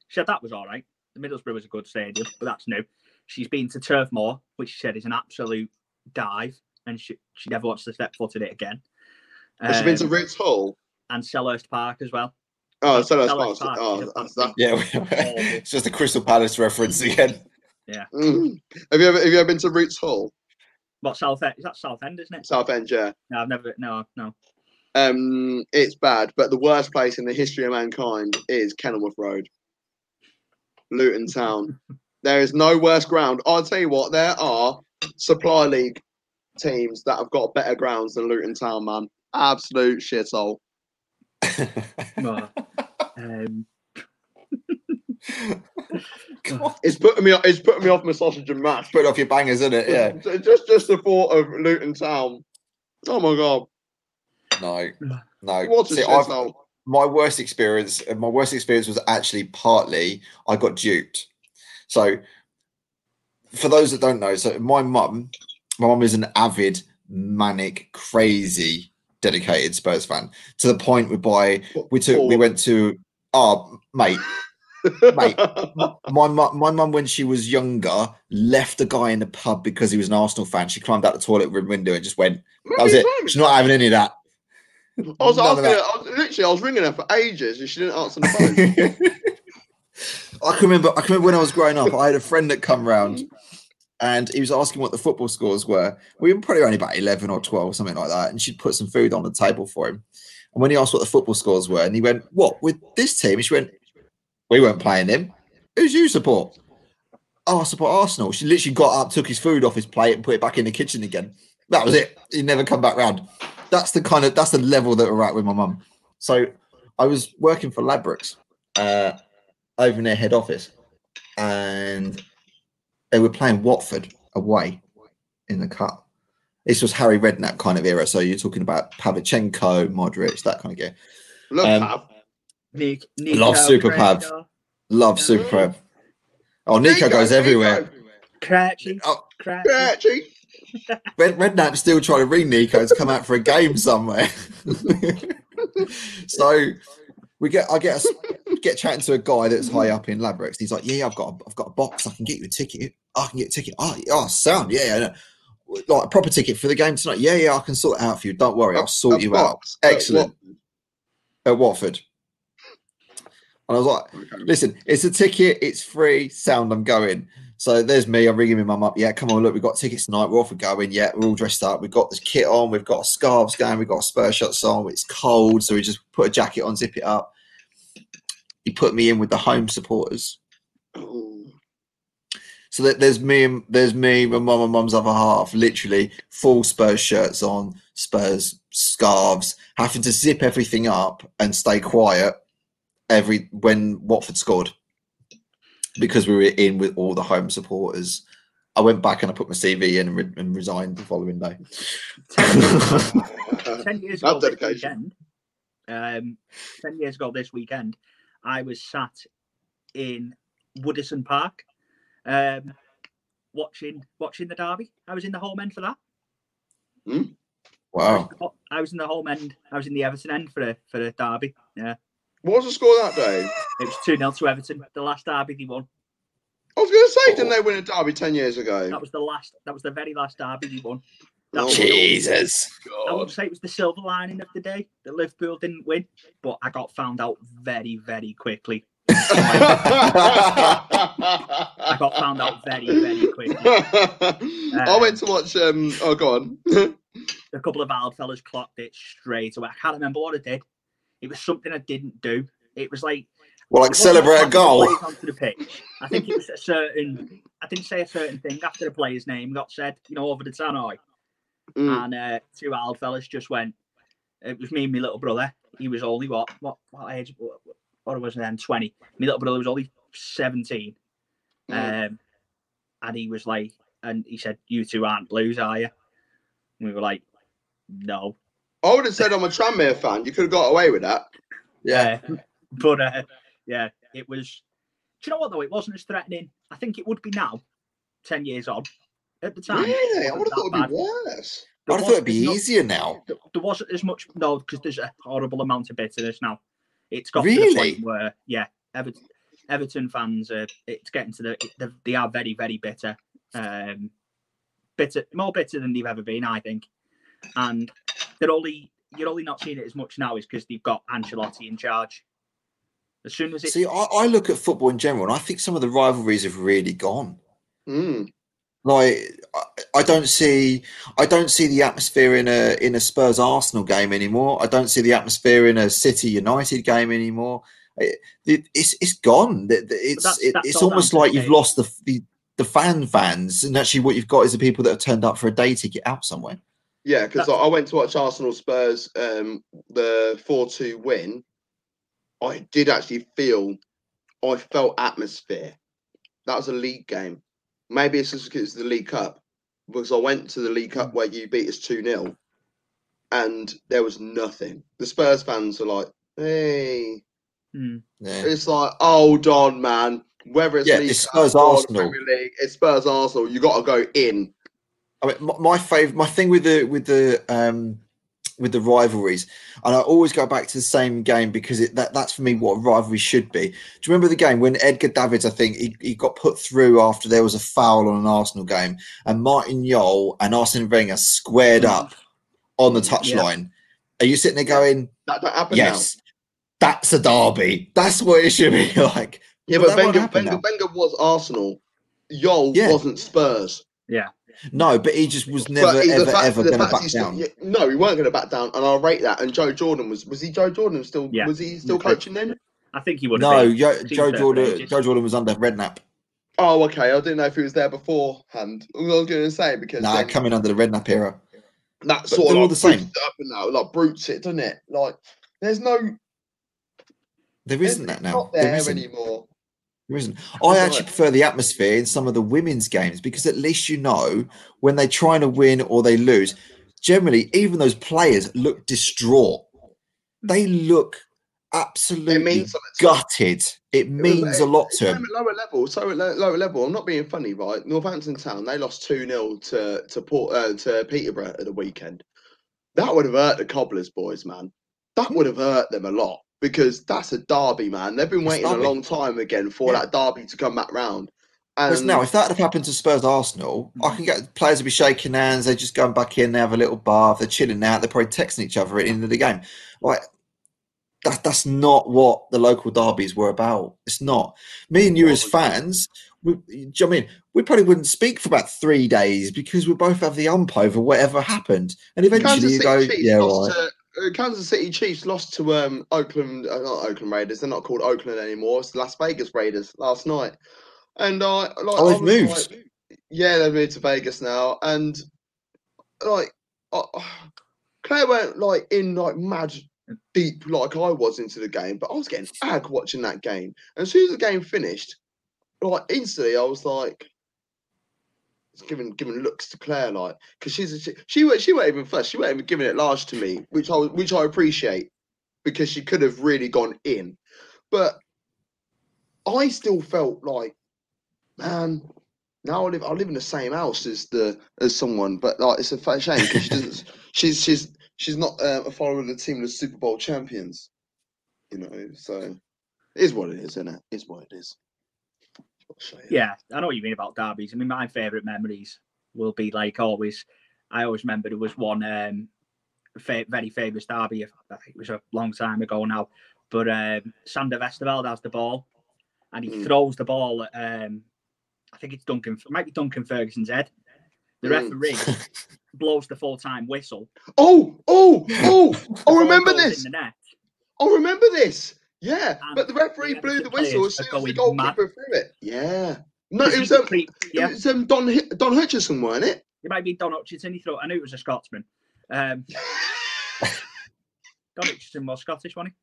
She said that was all right. The Middlesbrough was a good stadium, but that's new. She's been to Turf Moor, which she said is an absolute dive, and she she never wants to step foot in it again. Um, she's been to Ritz Hall and Selhurst Park as well. Oh, Selhurst Park. Park. Oh, that's that. Yeah, it's just a Crystal Palace reference again. Yeah. Mm. Have you ever have you ever been to Ritz Hall? What, Southend? Is that Southend, isn't it? Southend, yeah. No, I've never. No, no. Um, it's bad, but the worst place in the history of mankind is Kenilworth Road, Luton Town. There is no worse ground. I'll tell you what, there are Supply League teams that have got better grounds than Luton Town, man. Absolute shithole. um. It's putting me. It's putting me off my sausage and mash. Put it off your bangers, isn't it? Yeah. Just, just the thought of Luton Town. Oh my god. No, no. What a See, shithole. My worst experience. My worst experience was actually partly I got duped. So, for those that don't know, so my mum, my mum is an avid, manic, crazy, dedicated Spurs fan, to the point we buy. We took. We went to. Oh, mate. Mate, my mum, my mum, when she was younger, left a guy in the pub because he was an Arsenal fan. She climbed out the toilet window and just went, that was it. She's not having any of that. I was, I was, of that. I was literally, I was ringing her for ages and she didn't answer the phone. I can remember, I can remember when I was growing up, I had a friend that come round and he was asking what the football scores were. We were probably only about eleven or twelve, something like that. And she'd put some food on the table for him. And when he asked what the football scores were, and he went, what, with this team? And she went, we weren't playing him. Who's you support? Oh, I support Arsenal. She literally got up, took his food off his plate and put it back in the kitchen again. That was it. He'd never come back round. That's the kind of, that's the level that we're at with my mum. So I was working for Labrooks uh, over in their head office and they were playing Watford away in the cup. This was Harry Redknapp kind of era. So you're talking about Pavlichenko, Modric, that kind of gear. Look, um, Nick, Nico, love Super Pav. Love yeah. Super Pav. Oh, Nico, Nico goes everywhere. Cratchy. Oh, Cratchy. Red, Redknapp's still trying to ring Nico to come out for a game somewhere. So we get, I get a, get chatting to a guy that's high up in Labrooks. He's like, "Yeah, I've got, a, I've got a box. I can get you a ticket. I can get a ticket. Oh, oh, sound, yeah, yeah. No. Like a proper ticket for the game tonight. Yeah, yeah, I can sort it out for you. Don't worry, I'll sort a you box. Out. Excellent." At Watford. At Watford. And I was like, listen, it's a ticket. It's free. Sound, I'm going. So there's me. I'm ringing my mum up. Yeah, come on, look, we've got tickets tonight. We're off, we're going. Yeah, we're all dressed up. We've got this kit on. We've got our scarves going. We've got our Spurs shirts on. It's cold. So we just put a jacket on, zip it up. He put me in with the home supporters. So that there's me, and there's me, my mum and mum's other half, literally full Spurs shirts on, Spurs scarves, having to zip everything up and stay quiet. Every when Watford scored, because we were in with all the home supporters. I went back and I put my C V in and, re- and resigned the following day. ten years ago this weekend, um, ten years ago this weekend, I was sat in Woodisun Park, um, watching watching the derby. I was in the home end for that. Mm. Wow! I was in the home end. I was in the Everton end for a, for a derby. Yeah. What was the score that day? It was two nil to Everton. The last derby they won. I was going to say, oh. Didn't they win a derby ten years ago? That was the last. That was the very last derby they won. That oh, Jesus! I would say it was the silver lining of the day that Liverpool didn't win, but I got found out very, very quickly. I got found out very, very quickly. Um, I went to watch. Um, oh, go on. A couple of old fellas clocked it straight away. I can't remember what I did. It was something I didn't do. It was like, well, like celebrate a goal. Onto the pitch. I think it was a certain. I didn't say a certain thing after the player's name got said. You know, over the tannoy, mm. and uh, two old fellas just went. It was me and my little brother. He was only what what what age? What, what was it then? Twenty. My little brother was only seventeen, mm. um, and he was like, and he said, "You two aren't Blues, are you?" And we were like, "No." I would have said I'm a Tranmere fan. You could have got away with that. Yeah. Uh, but, uh, yeah, it was Do you know what, though? It wasn't as threatening. I think it would be now, ten years on. At the time. Really? I would have thought it would be worse. I would have thought it would be easier now. There wasn't as much... No, because there's a horrible amount of bitterness now. It's got really? to the point where, yeah, Everton, Everton fans, are, it's getting to the... They are very, very bitter. Um, bitter, more bitter than they've ever been, I think. And they're only... You're only not seeing it as much now is because they've got Ancelotti in charge. As soon as it... See, I, I look at football in general, and I think some of the rivalries have really gone. Mm. Like, I, I don't see, I don't see the atmosphere in a in a Spurs Arsenal game anymore. I don't see the atmosphere in a City United game anymore. It, it, it's it's gone. It, it's that's, it, that's it's almost like you've game. lost the, the the fan fans, and actually what you've got is the people that have turned up for a day ticket out somewhere. Yeah, because like, I went to watch Arsenal Spurs, um, the four two win. I did actually feel, I felt atmosphere. That was a league game. Maybe it's just because it's the League Cup, because I went to the League Cup where you beat us two nil and there was nothing. The Spurs fans were like, hey. Hmm. Yeah. It's like, hold on, man. Whether it's, yeah, League it's Cup Spurs or Arsenal. Premier League, it's Spurs Arsenal. You got to go in. I mean, my, my favorite, my thing with the with the um, with the rivalries, and I always go back to the same game because it, that that's for me what a rivalry should be. Do you remember the game when Edgar Davids, I think, he, he got put through after there was a foul on an Arsenal game, and Martin Jol and Arsene Wenger squared up on the touchline? Yeah. Are you sitting there going, that don't happen yes, now. That's a derby. That's what it should be like. Yeah, but, but Wenger, Wenger, Wenger was Arsenal. Jol yeah. wasn't Spurs. Yeah. No, but he just was never, ever, fact, ever going to back down. Still, no, he weren't going to back down, and I'll rate that. And Joe Jordan was, was he Joe Jordan still, yeah. was he still coaching then? I think he would have No, been. Yo, Joe Jordan Joe Jordan was under Redknapp. Oh, okay. I didn't know if he was there beforehand. I was going to say, because... Nah, coming under the Redknapp era. That sort but of, like, all the same. Up and that, like, brutes it, doesn't it? Like, there's no... There isn't that now. Not there, there isn't. anymore. Reason. I actually prefer the atmosphere in some of the women's games because at least you know when they're trying to win or they lose. Generally, even those players look distraught. They look absolutely gutted. It means a lot to them. At lower level, so at lower level, I'm not being funny, right? Northampton Town, they lost two nil to to Port uh, to Peterborough at the weekend. That would have hurt the Cobblers boys, man. That would have hurt them a lot. Because that's a derby, man. They've been waiting a long time again for yeah. that derby to come back round. And Whereas now, if that had happened to Spurs Arsenal, I can get players to be shaking hands. They're just going back in. They have a little bath. They're chilling out. They're probably texting each other at the end of the game. Like that. That's not what the local derbies were about. It's not. Me and you as fans, we, do you know what I mean? We probably wouldn't speak for about three days because we both have the ump over whatever happened. And eventually you go, Chiefs yeah, right. To- Kansas City Chiefs lost to um, Oakland, uh, not Oakland Raiders. They're not called Oakland anymore. It's the Las Vegas Raiders last night. And I, like, oh, they've I moved. Like, yeah, they've moved to Vegas now. And like, I, Claire weren't like in like mad deep like I was into the game, but I was getting ag watching that game. And as soon as the game finished, like instantly, I was like. Giving giving looks to Claire, like because she's a, she she went she went even first. She went even giving it large to me, which I which I appreciate because she could have really gone in, but I still felt like, man, now I live I live in the same house as the as someone, but like it's a fair shame because she doesn't she's she's she's not um, a follower of the team of the Super Bowl champions, you know. So it is what it is, isn't it? It is what it is. So, yeah. yeah, I know what you mean about derbies. I mean, my favourite memories will be like always. I always remember there was one um, fa- very famous derby. I think it was a long time ago now, but um, Sander Westerveld has the ball, and he mm. throws the ball at um, I think it's Duncan. It might be Duncan Ferguson's head. The mm. referee blows the full-time whistle. Oh, oh, oh! I remember this. I remember this. Yeah, and but the referee the blew the whistle as soon as the goalkeeper threw it. Yeah. No, it was, um, complete, yeah. it was um, Don H- Don Hutchison, weren't it? It might be Don Hutchison. He threw, I knew it was a Scotsman. Um, Don Hutchison was Scottish, wasn't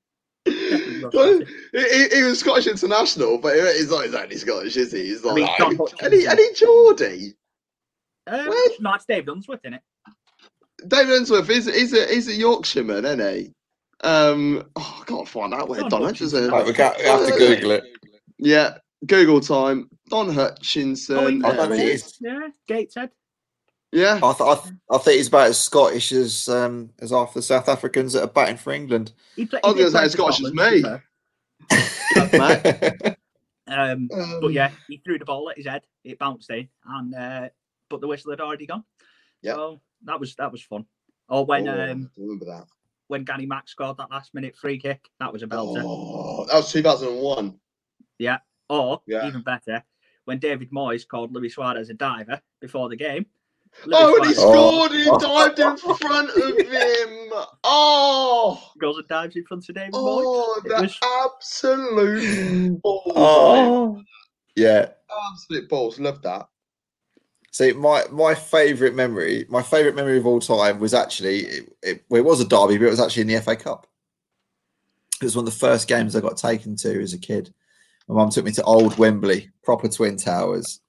he? Was he, he was Scottish international, but he's not exactly Scottish, is he? He's not. I mean, Don Hutchison. Any, any Geordie? Um, no, it's David Unsworth, isn't it? David Unsworth, he's, he's, a, he's a Yorkshireman, isn't he? Um, oh, I can't find out where Don Hutchison is. Right, we, we have to Google it. Yeah, Google time. Don Hutchison. Oh, I don't think it's, yeah, Gateshead. Yeah, I, th- I, th- I think he's about as Scottish as um, as half the South Africans that are batting for England. He play- I was going to say Scottish as me. um, um, but yeah, he threw the ball at his head. It bounced in, and uh, but the whistle had already gone. Yeah, so that was that was fun. Or when oh, um, I remember that. When Gary Mack scored that last minute free kick, that was a belter. Oh, that was two thousand one. Yeah, or yeah. even better, when David Moyes called Luis Suarez a diver before the game. Luis oh, and he scored! He oh. dived in front of him! Oh! Goes and dives in front of David Moyes. Oh, it the was... absolute balls. Oh. Yeah. Absolute balls. Love that. See, my, my favourite memory, my favourite memory of all time was actually, it, it, well, it was a derby, but it was actually in the F A Cup. It was one of the first games I got taken to as a kid. My mum took me to old Wembley, proper Twin Towers.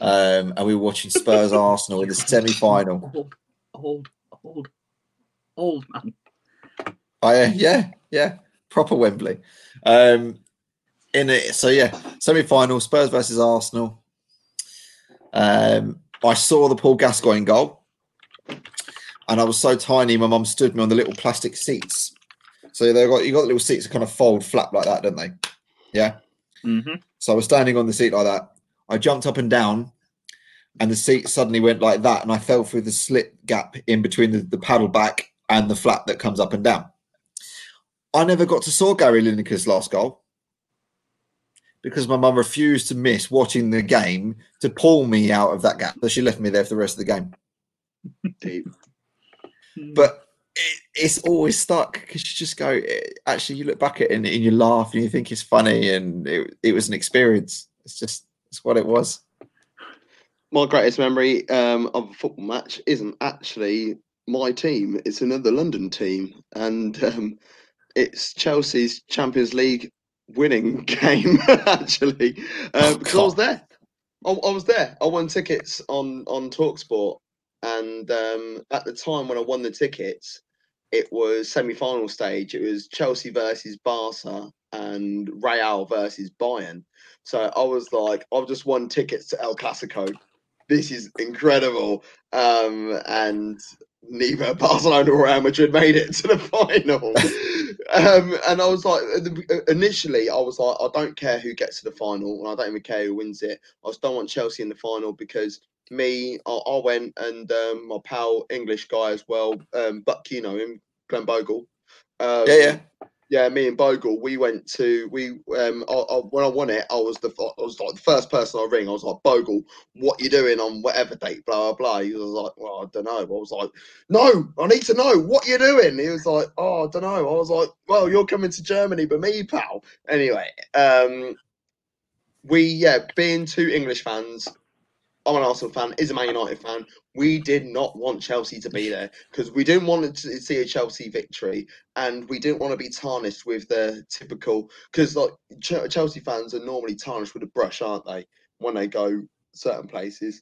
Um, and we were watching Spurs Arsenal in the semi-final. Old, old, old, old man. I, uh, yeah, yeah, proper Wembley. Um, in it, so yeah, semi-final, Spurs versus Arsenal. Um, I saw the Paul Gascoigne goal, and I was so tiny. My mum stood me on the little plastic seats. So they got you got the little seats that kind of fold flap like that, don't they? Yeah. Mm-hmm. So I was standing on the seat like that. I jumped up and down, and the seat suddenly went like that, and I fell through the slit gap in between the, the paddle back and the flap that comes up and down. I never got to saw Gary Lineker's last goal because my mum refused to miss watching the game to pull me out of that gap. So she left me there for the rest of the game. Deep. But it, it's always stuck because you just go, it, actually, you look back at it and, and you laugh and you think it's funny, and it, it was an experience. It's just... It's what it was. My greatest memory um, of a football match isn't actually my team. It's another London team. And um, it's Chelsea's Champions League winning game, actually. Uh, because oh, I was there. I, I was there. I won tickets on, on TalkSport. And um, at the time when I won the tickets, it was semi-final stage. It was Chelsea versus Barca and Real versus Bayern. So I was like, I've just won tickets to El Clasico. This is incredible. Um, and neither Barcelona or Real Madrid made it to the final. um, and I was like, initially, I was like, I don't care who gets to the final. And I don't even care who wins it. I just don't want Chelsea in the final because me, I, I went and um, my pal, English guy as well, um, Buck, you know him, Glenn Bogle. Um, yeah, yeah. Yeah, me and Bogle, we went to we um. I, I, when I won it, I was the I was like the first person I ring. I was like, Bogle, what you doing on whatever date? Blah blah blah. He was like, well, I don't know. I was like, no, I need to know what you're doing. He was like, oh, I don't know. I was like, well, you're coming to Germany, but me, pal. Anyway, um, we yeah, being two English fans. I'm an Arsenal fan, is a Man United fan. We did not want Chelsea to be there because we didn't want to see a Chelsea victory, and we didn't want to be tarnished with the typical, because like Ch- Chelsea fans are normally tarnished with a brush, aren't they? When they go certain places,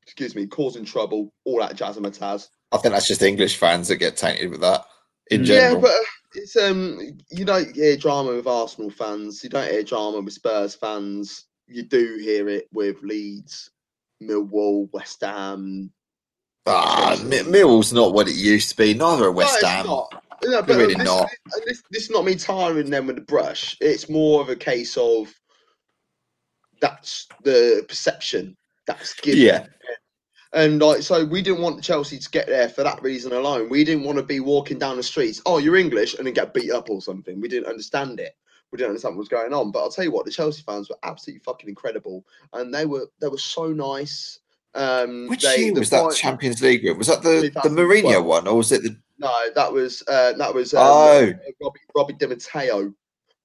excuse me, causing trouble, all that jazz and matazz. I think that's just English fans that get tainted with that in general. Yeah, but it's um, you don't hear drama with Arsenal fans. You don't hear drama with Spurs fans. You do hear it with Leeds, Millwall, West Ham. Ah, M- Millwall's not what it used to be. Neither are West no, Ham. Not. No, but really this, not. This, this is not me tiring them with a brush. It's more of a case of that's the perception that's given. Yeah. And like, so we didn't want Chelsea to get there for that reason alone. We didn't want to be walking down the streets. Oh, you're English, and then get beat up or something. We didn't understand it. We didn't understand what was going on, but I'll tell you what, the Chelsea fans were absolutely fucking incredible, and they were they were so nice. Um, Which they, year was the that fight, Champions League group? Was that the, the Mourinho one, or was it the? No, that was uh, that was um, oh. Robbie, Robbie Di Matteo.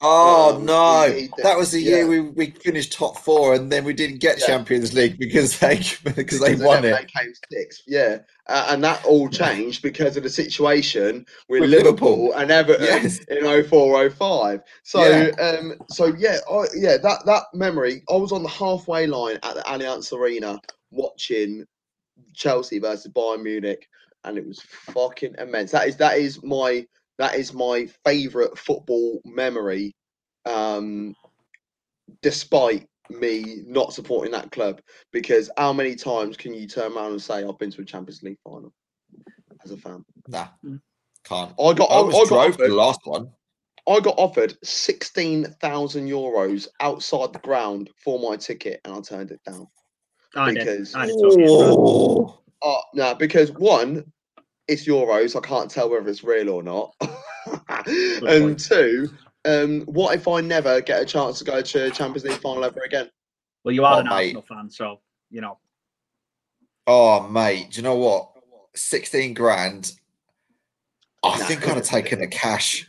Oh um, no, he, he, that was the yeah. year we, we finished top four, and then we didn't get yeah. Champions League because they because they won it. They came sixth, yeah, uh, and that all changed because of the situation with, with Liverpool, Liverpool and Everton yes. in oh four oh five. So, yeah. um, so yeah, I, yeah, that that memory. I was on the halfway line at the Allianz Arena watching Chelsea versus Bayern Munich, and it was fucking immense. That is that is my. That is my favourite football memory um, despite me not supporting that club, because how many times can you turn around and say I've been to a Champions League final as a fan? Nah, can't. I got. I, I, I drove the last one. I got offered sixteen thousand euros outside the ground for my ticket, and I turned it down. I because, did. I did oh, oh, no, because one, it's euros. I can't tell whether it's real or not. And two, um, what if I never get a chance to go to a Champions League final ever again? Well, you are oh, an mate. Arsenal fan, so, you know. Oh, mate, do you know what? sixteen grand. I nah. think I'd have taken the cash.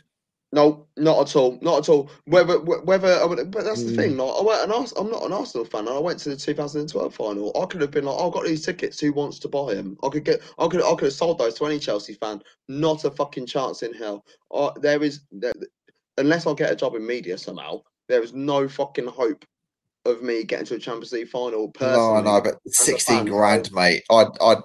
No, not at all. Not at all. Whether, whether, I would, but that's the mm. thing. Like, I went and I'm not an Arsenal fan, and I went to the two thousand twelve final. I could have been like, oh, I've got these tickets. Who wants to buy them? I could get. I could. I could have sold those to any Chelsea fan. Not a fucking chance in hell. I, there is, there, unless I get a job in media somehow, there is no fucking hope of me getting to a Champions League final. Personally, no, no, but sixteen grand, mate. I, I.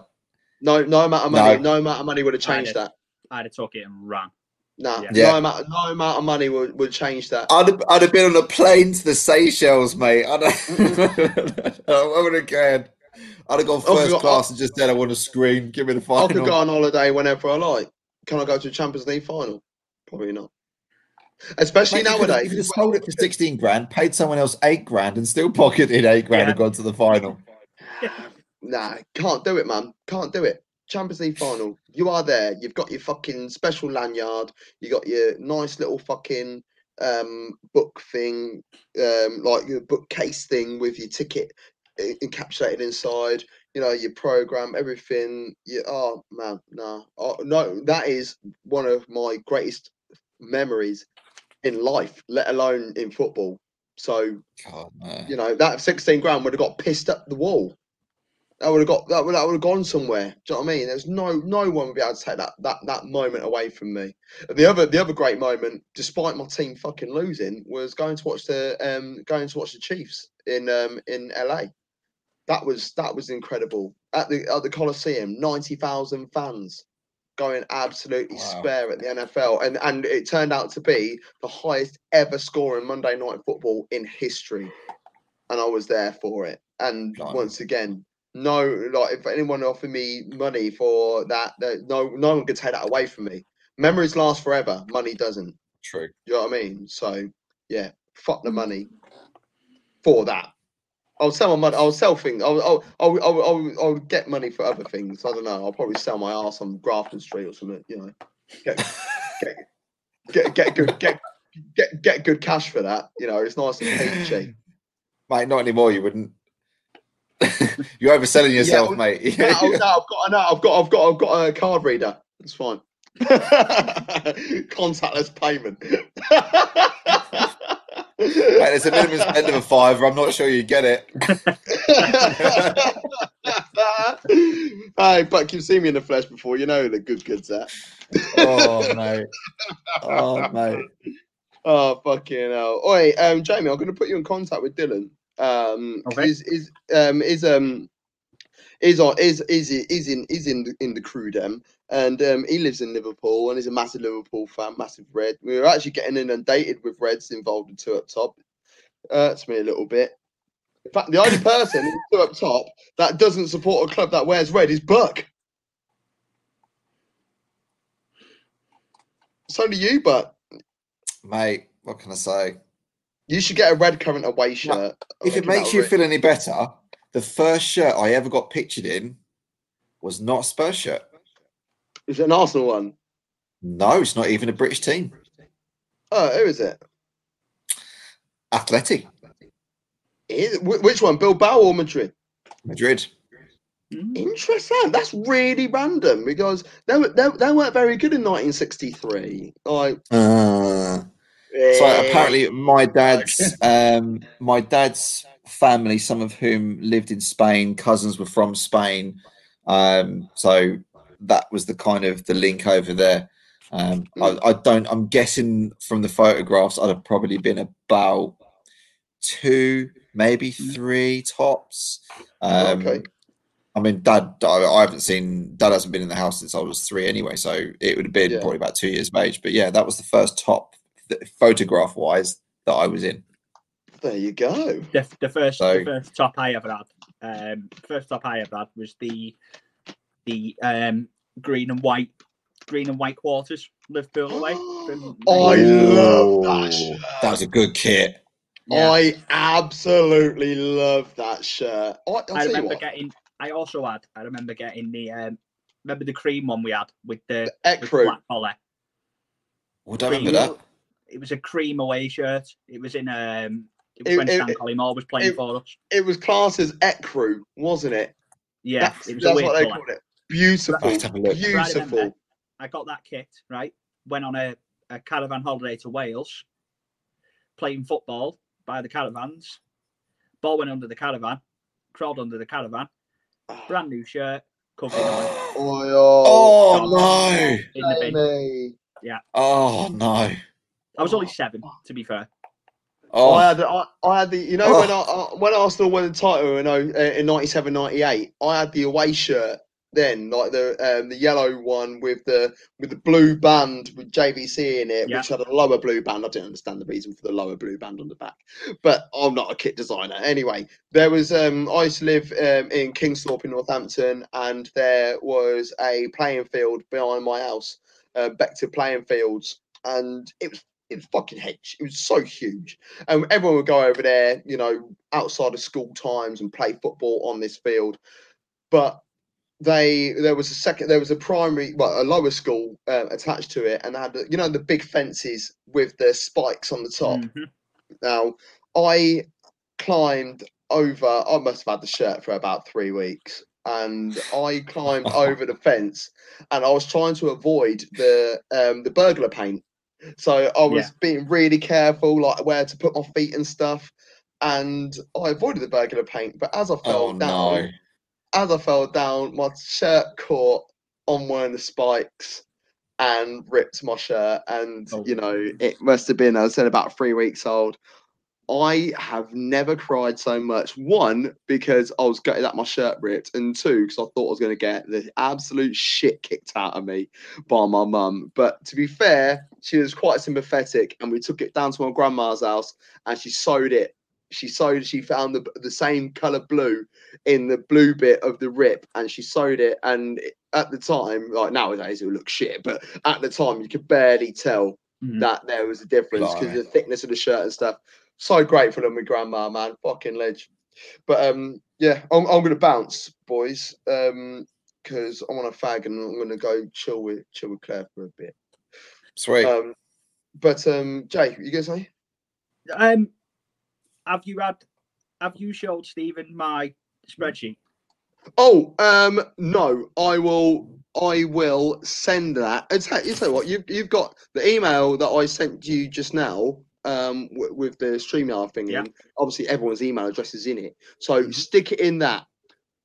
No, no amount of money. No, no amount of money would have changed that. I had to talk it and run. Nah, yeah. no, amount, no amount of money would, would change that. I'd have, I'd have been on a plane to the Seychelles, mate. I'd have, I would have gone. I'd have gone first got, class and just said I want to scream. Give me the final. I could go on holiday whenever I like. Can I go to a Champions League final? Probably not. Especially mate, nowadays. You could have sold it for sixteen grand, paid someone else eight grand, and still pocketed eight grand yeah. and gone to the final. Nah, can't do it, man. Can't do it. Champions League final, you are there. You've got your fucking special lanyard. You got your nice little fucking um, book thing, um, like your bookcase thing with your ticket encapsulated inside. You know, your program, everything. You, oh man, nah, oh, no, that is one of my greatest memories in life, let alone in football. So, God, you know, that sixteen grand would have got pissed up the wall. That would have got that would that would have gone somewhere. Do you know what I mean? There's no no one would be able to take that, that that moment away from me. The other the other great moment, despite my team fucking losing, was going to watch the um going to watch the Chiefs in um in L A. That was that was incredible at the at the Coliseum. ninety thousand fans going absolutely wow. spare at the N F L, and and it turned out to be the highest ever score in Monday Night Football in history, and I was there for it. And Blimey. once again. No, like if anyone offered me money for that, no, no one could take that away from me. Memories last forever. Money doesn't. True. You know what I mean? So yeah, fuck the money for that. I'll sell my money. I'll sell things. I'll, I'll, I'll, I'll, I'll, I'll get money for other things. I don't know. I'll probably sell my ass on Grafton Street or something. You know, get, get, get, get good, get, get, get good cash for that. You know, it's nice and cheap. Mate, not anymore. You wouldn't. You're overselling yourself, yeah, mate. Yeah, no, I've got, no, I've got, I've got, I've got a card reader. It's fine. Contactless payment. Mate, it's a minimum spend of a fiver. I'm not sure you get it. Hey, but you've seen me in the flesh before. You know the good kids there. Oh, mate. Oh, mate. Oh, fucking hell. Oi, um, Jamie, I'm going to put you in contact with Dylan. Um, okay. is is um is um is on is is is in is in the, in the crew dem, and um he lives in Liverpool and is a massive Liverpool fan, massive Red. We were actually getting inundated with Reds involved in two up top. Hurts me a little bit. In fact, the only person in two up top that doesn't support a club that wears red is Buck. It's only you, Buck. Mate, what can I say? You should get a Redcurrant away shirt. Now, if it makes you feel any better, the first shirt I ever got pictured in was not a Spurs shirt. Is it an Arsenal one? No, it's not even a British team. Oh, who is it? Athletic. Is, which one? Bilbao or Madrid? Madrid. Interesting. That's really random because they, they, they weren't very good in nineteen sixty-three. Like... Uh... So apparently my dad's um, my dad's family, some of whom lived in Spain, cousins were from Spain. Um, so that was the kind of the link over there. Um, I, I don't, I'm guessing from the photographs, I'd have probably been about two, maybe three tops. Um, okay. I mean, dad, I haven't seen, dad hasn't been in the house since I was three anyway. So it would have been yeah. probably about two years of age, but yeah, that was the first top. Photograph wise that I was in. There you go. The, the first, so, the first top I ever had, um, first top I ever had was the the um green and white, green and white quarters Liverpool away. From oh, I love that shirt. That was a good kit. Yeah. I absolutely love that shirt. I, I remember getting. I also had. I remember getting the. Um, remember the cream one we had with the, the with black collar. Well, don't remember that. It was a cream away shirt. It was in um. It was it, when it, Stan Collymore was playing it, for us. It was classed as Ecru, wasn't it? Yeah, that's, it was that's a weird what they called it. Beautiful, right, beautiful. Right, I, I got that kit right. Went on a, a caravan holiday to Wales, playing football by the caravans. Ball went under the caravan, crawled under the caravan. Brand new shirt, covered. Oh, oh, oh no! In the bin. Yeah. Oh no! I was only seven, to be fair. Oh, I had, I, I had the, you know, oh. when I, I when Arsenal won the title in in ninety-seven ninety-eight, I had the away shirt then, like the um, the yellow one with the with the blue band with J V C in it, yeah. which had a lower blue band. I didn't understand the reason for the lower blue band on the back, but I'm not a kit designer anyway. There was um, I used to live um, in Kingsthorpe in Northampton, and there was a playing field behind my house, uh, Beckton playing fields, and it was. It was fucking huge. It was so huge. And um, everyone would go over there, you know, outside of school times and play football on this field. But they, there was a second, there was a primary, well, a lower school uh, attached to it, and they had, you know, the big fences with the spikes on the top. Mm-hmm. Now, I climbed over, I must have had the shirt for about three weeks. And I climbed over the fence, and I was trying to avoid the um, the burglar paint. So I was yeah. being really careful, like where to put my feet and stuff. And I avoided the burglar paint. But as I fell oh, down, no. as I fell down, my shirt caught on one of the spikes and ripped my shirt. And, oh. you know, it must have been, I said, about three weeks old. I have never cried so much. One, because I was gutted that my shirt ripped, and two, because I thought I was going to get the absolute shit kicked out of me by my mum. But to be fair, she was quite sympathetic, and we took it down to my grandma's house, and she sewed it. She sewed. She found the the same colour blue in the blue bit of the rip, and she sewed it. And at the time, like nowadays, it would look shit, but at the time, you could barely tell mm. that there was a difference because of the thickness of the shirt and stuff. So grateful to my grandma, man. Fucking ledge. But, um, yeah, I'm, I'm going to bounce, boys, because um, I want a fag and I'm going to go chill with chill with Claire for a bit. Sweet. Um, but, um, Jay, what are you going to say? Um, have you had, have you showed Stephen my spreadsheet? Oh, um, no, I will. I will send that. And you say what? You've, you've got the email that I sent you just now. Um, w- with the StreamYard thing, yeah. Obviously everyone's email address is in it, so mm-hmm. stick it in that,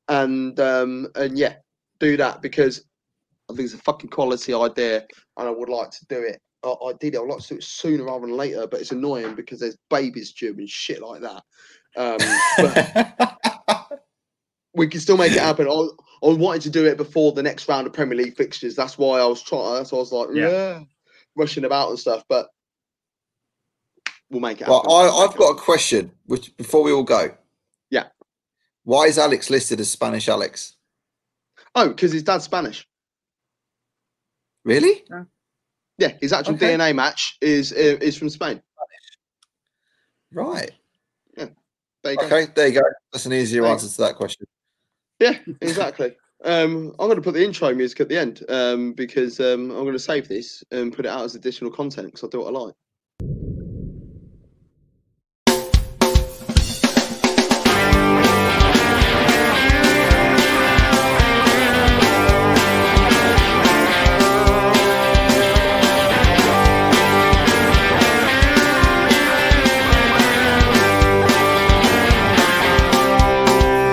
and um, and yeah, do that because I think it's a fucking quality idea, and I would like to do it. I- Ideally, I'd like to do it sooner rather than later, but it's annoying because there's babies due and shit like that. Um, but we can still make it happen. I-, I wanted to do it before the next round of Premier League fixtures. That's why I was trying. That's why I was like, yeah, yeah rushing about and stuff, but. We'll make it well, I, I've got a question which before we all go. Yeah. Why is Alex listed as Spanish Alex? Oh, because his dad's Spanish. Really? Yeah. yeah his actual okay. D N A match is is from Spain. Right. Yeah. There you go. Okay, there you go. That's an easier Thanks. answer to that question. Yeah, exactly. Um, I'm going to put the intro music at the end um, because um, I'm going to save this and put it out as additional content because I do what I like.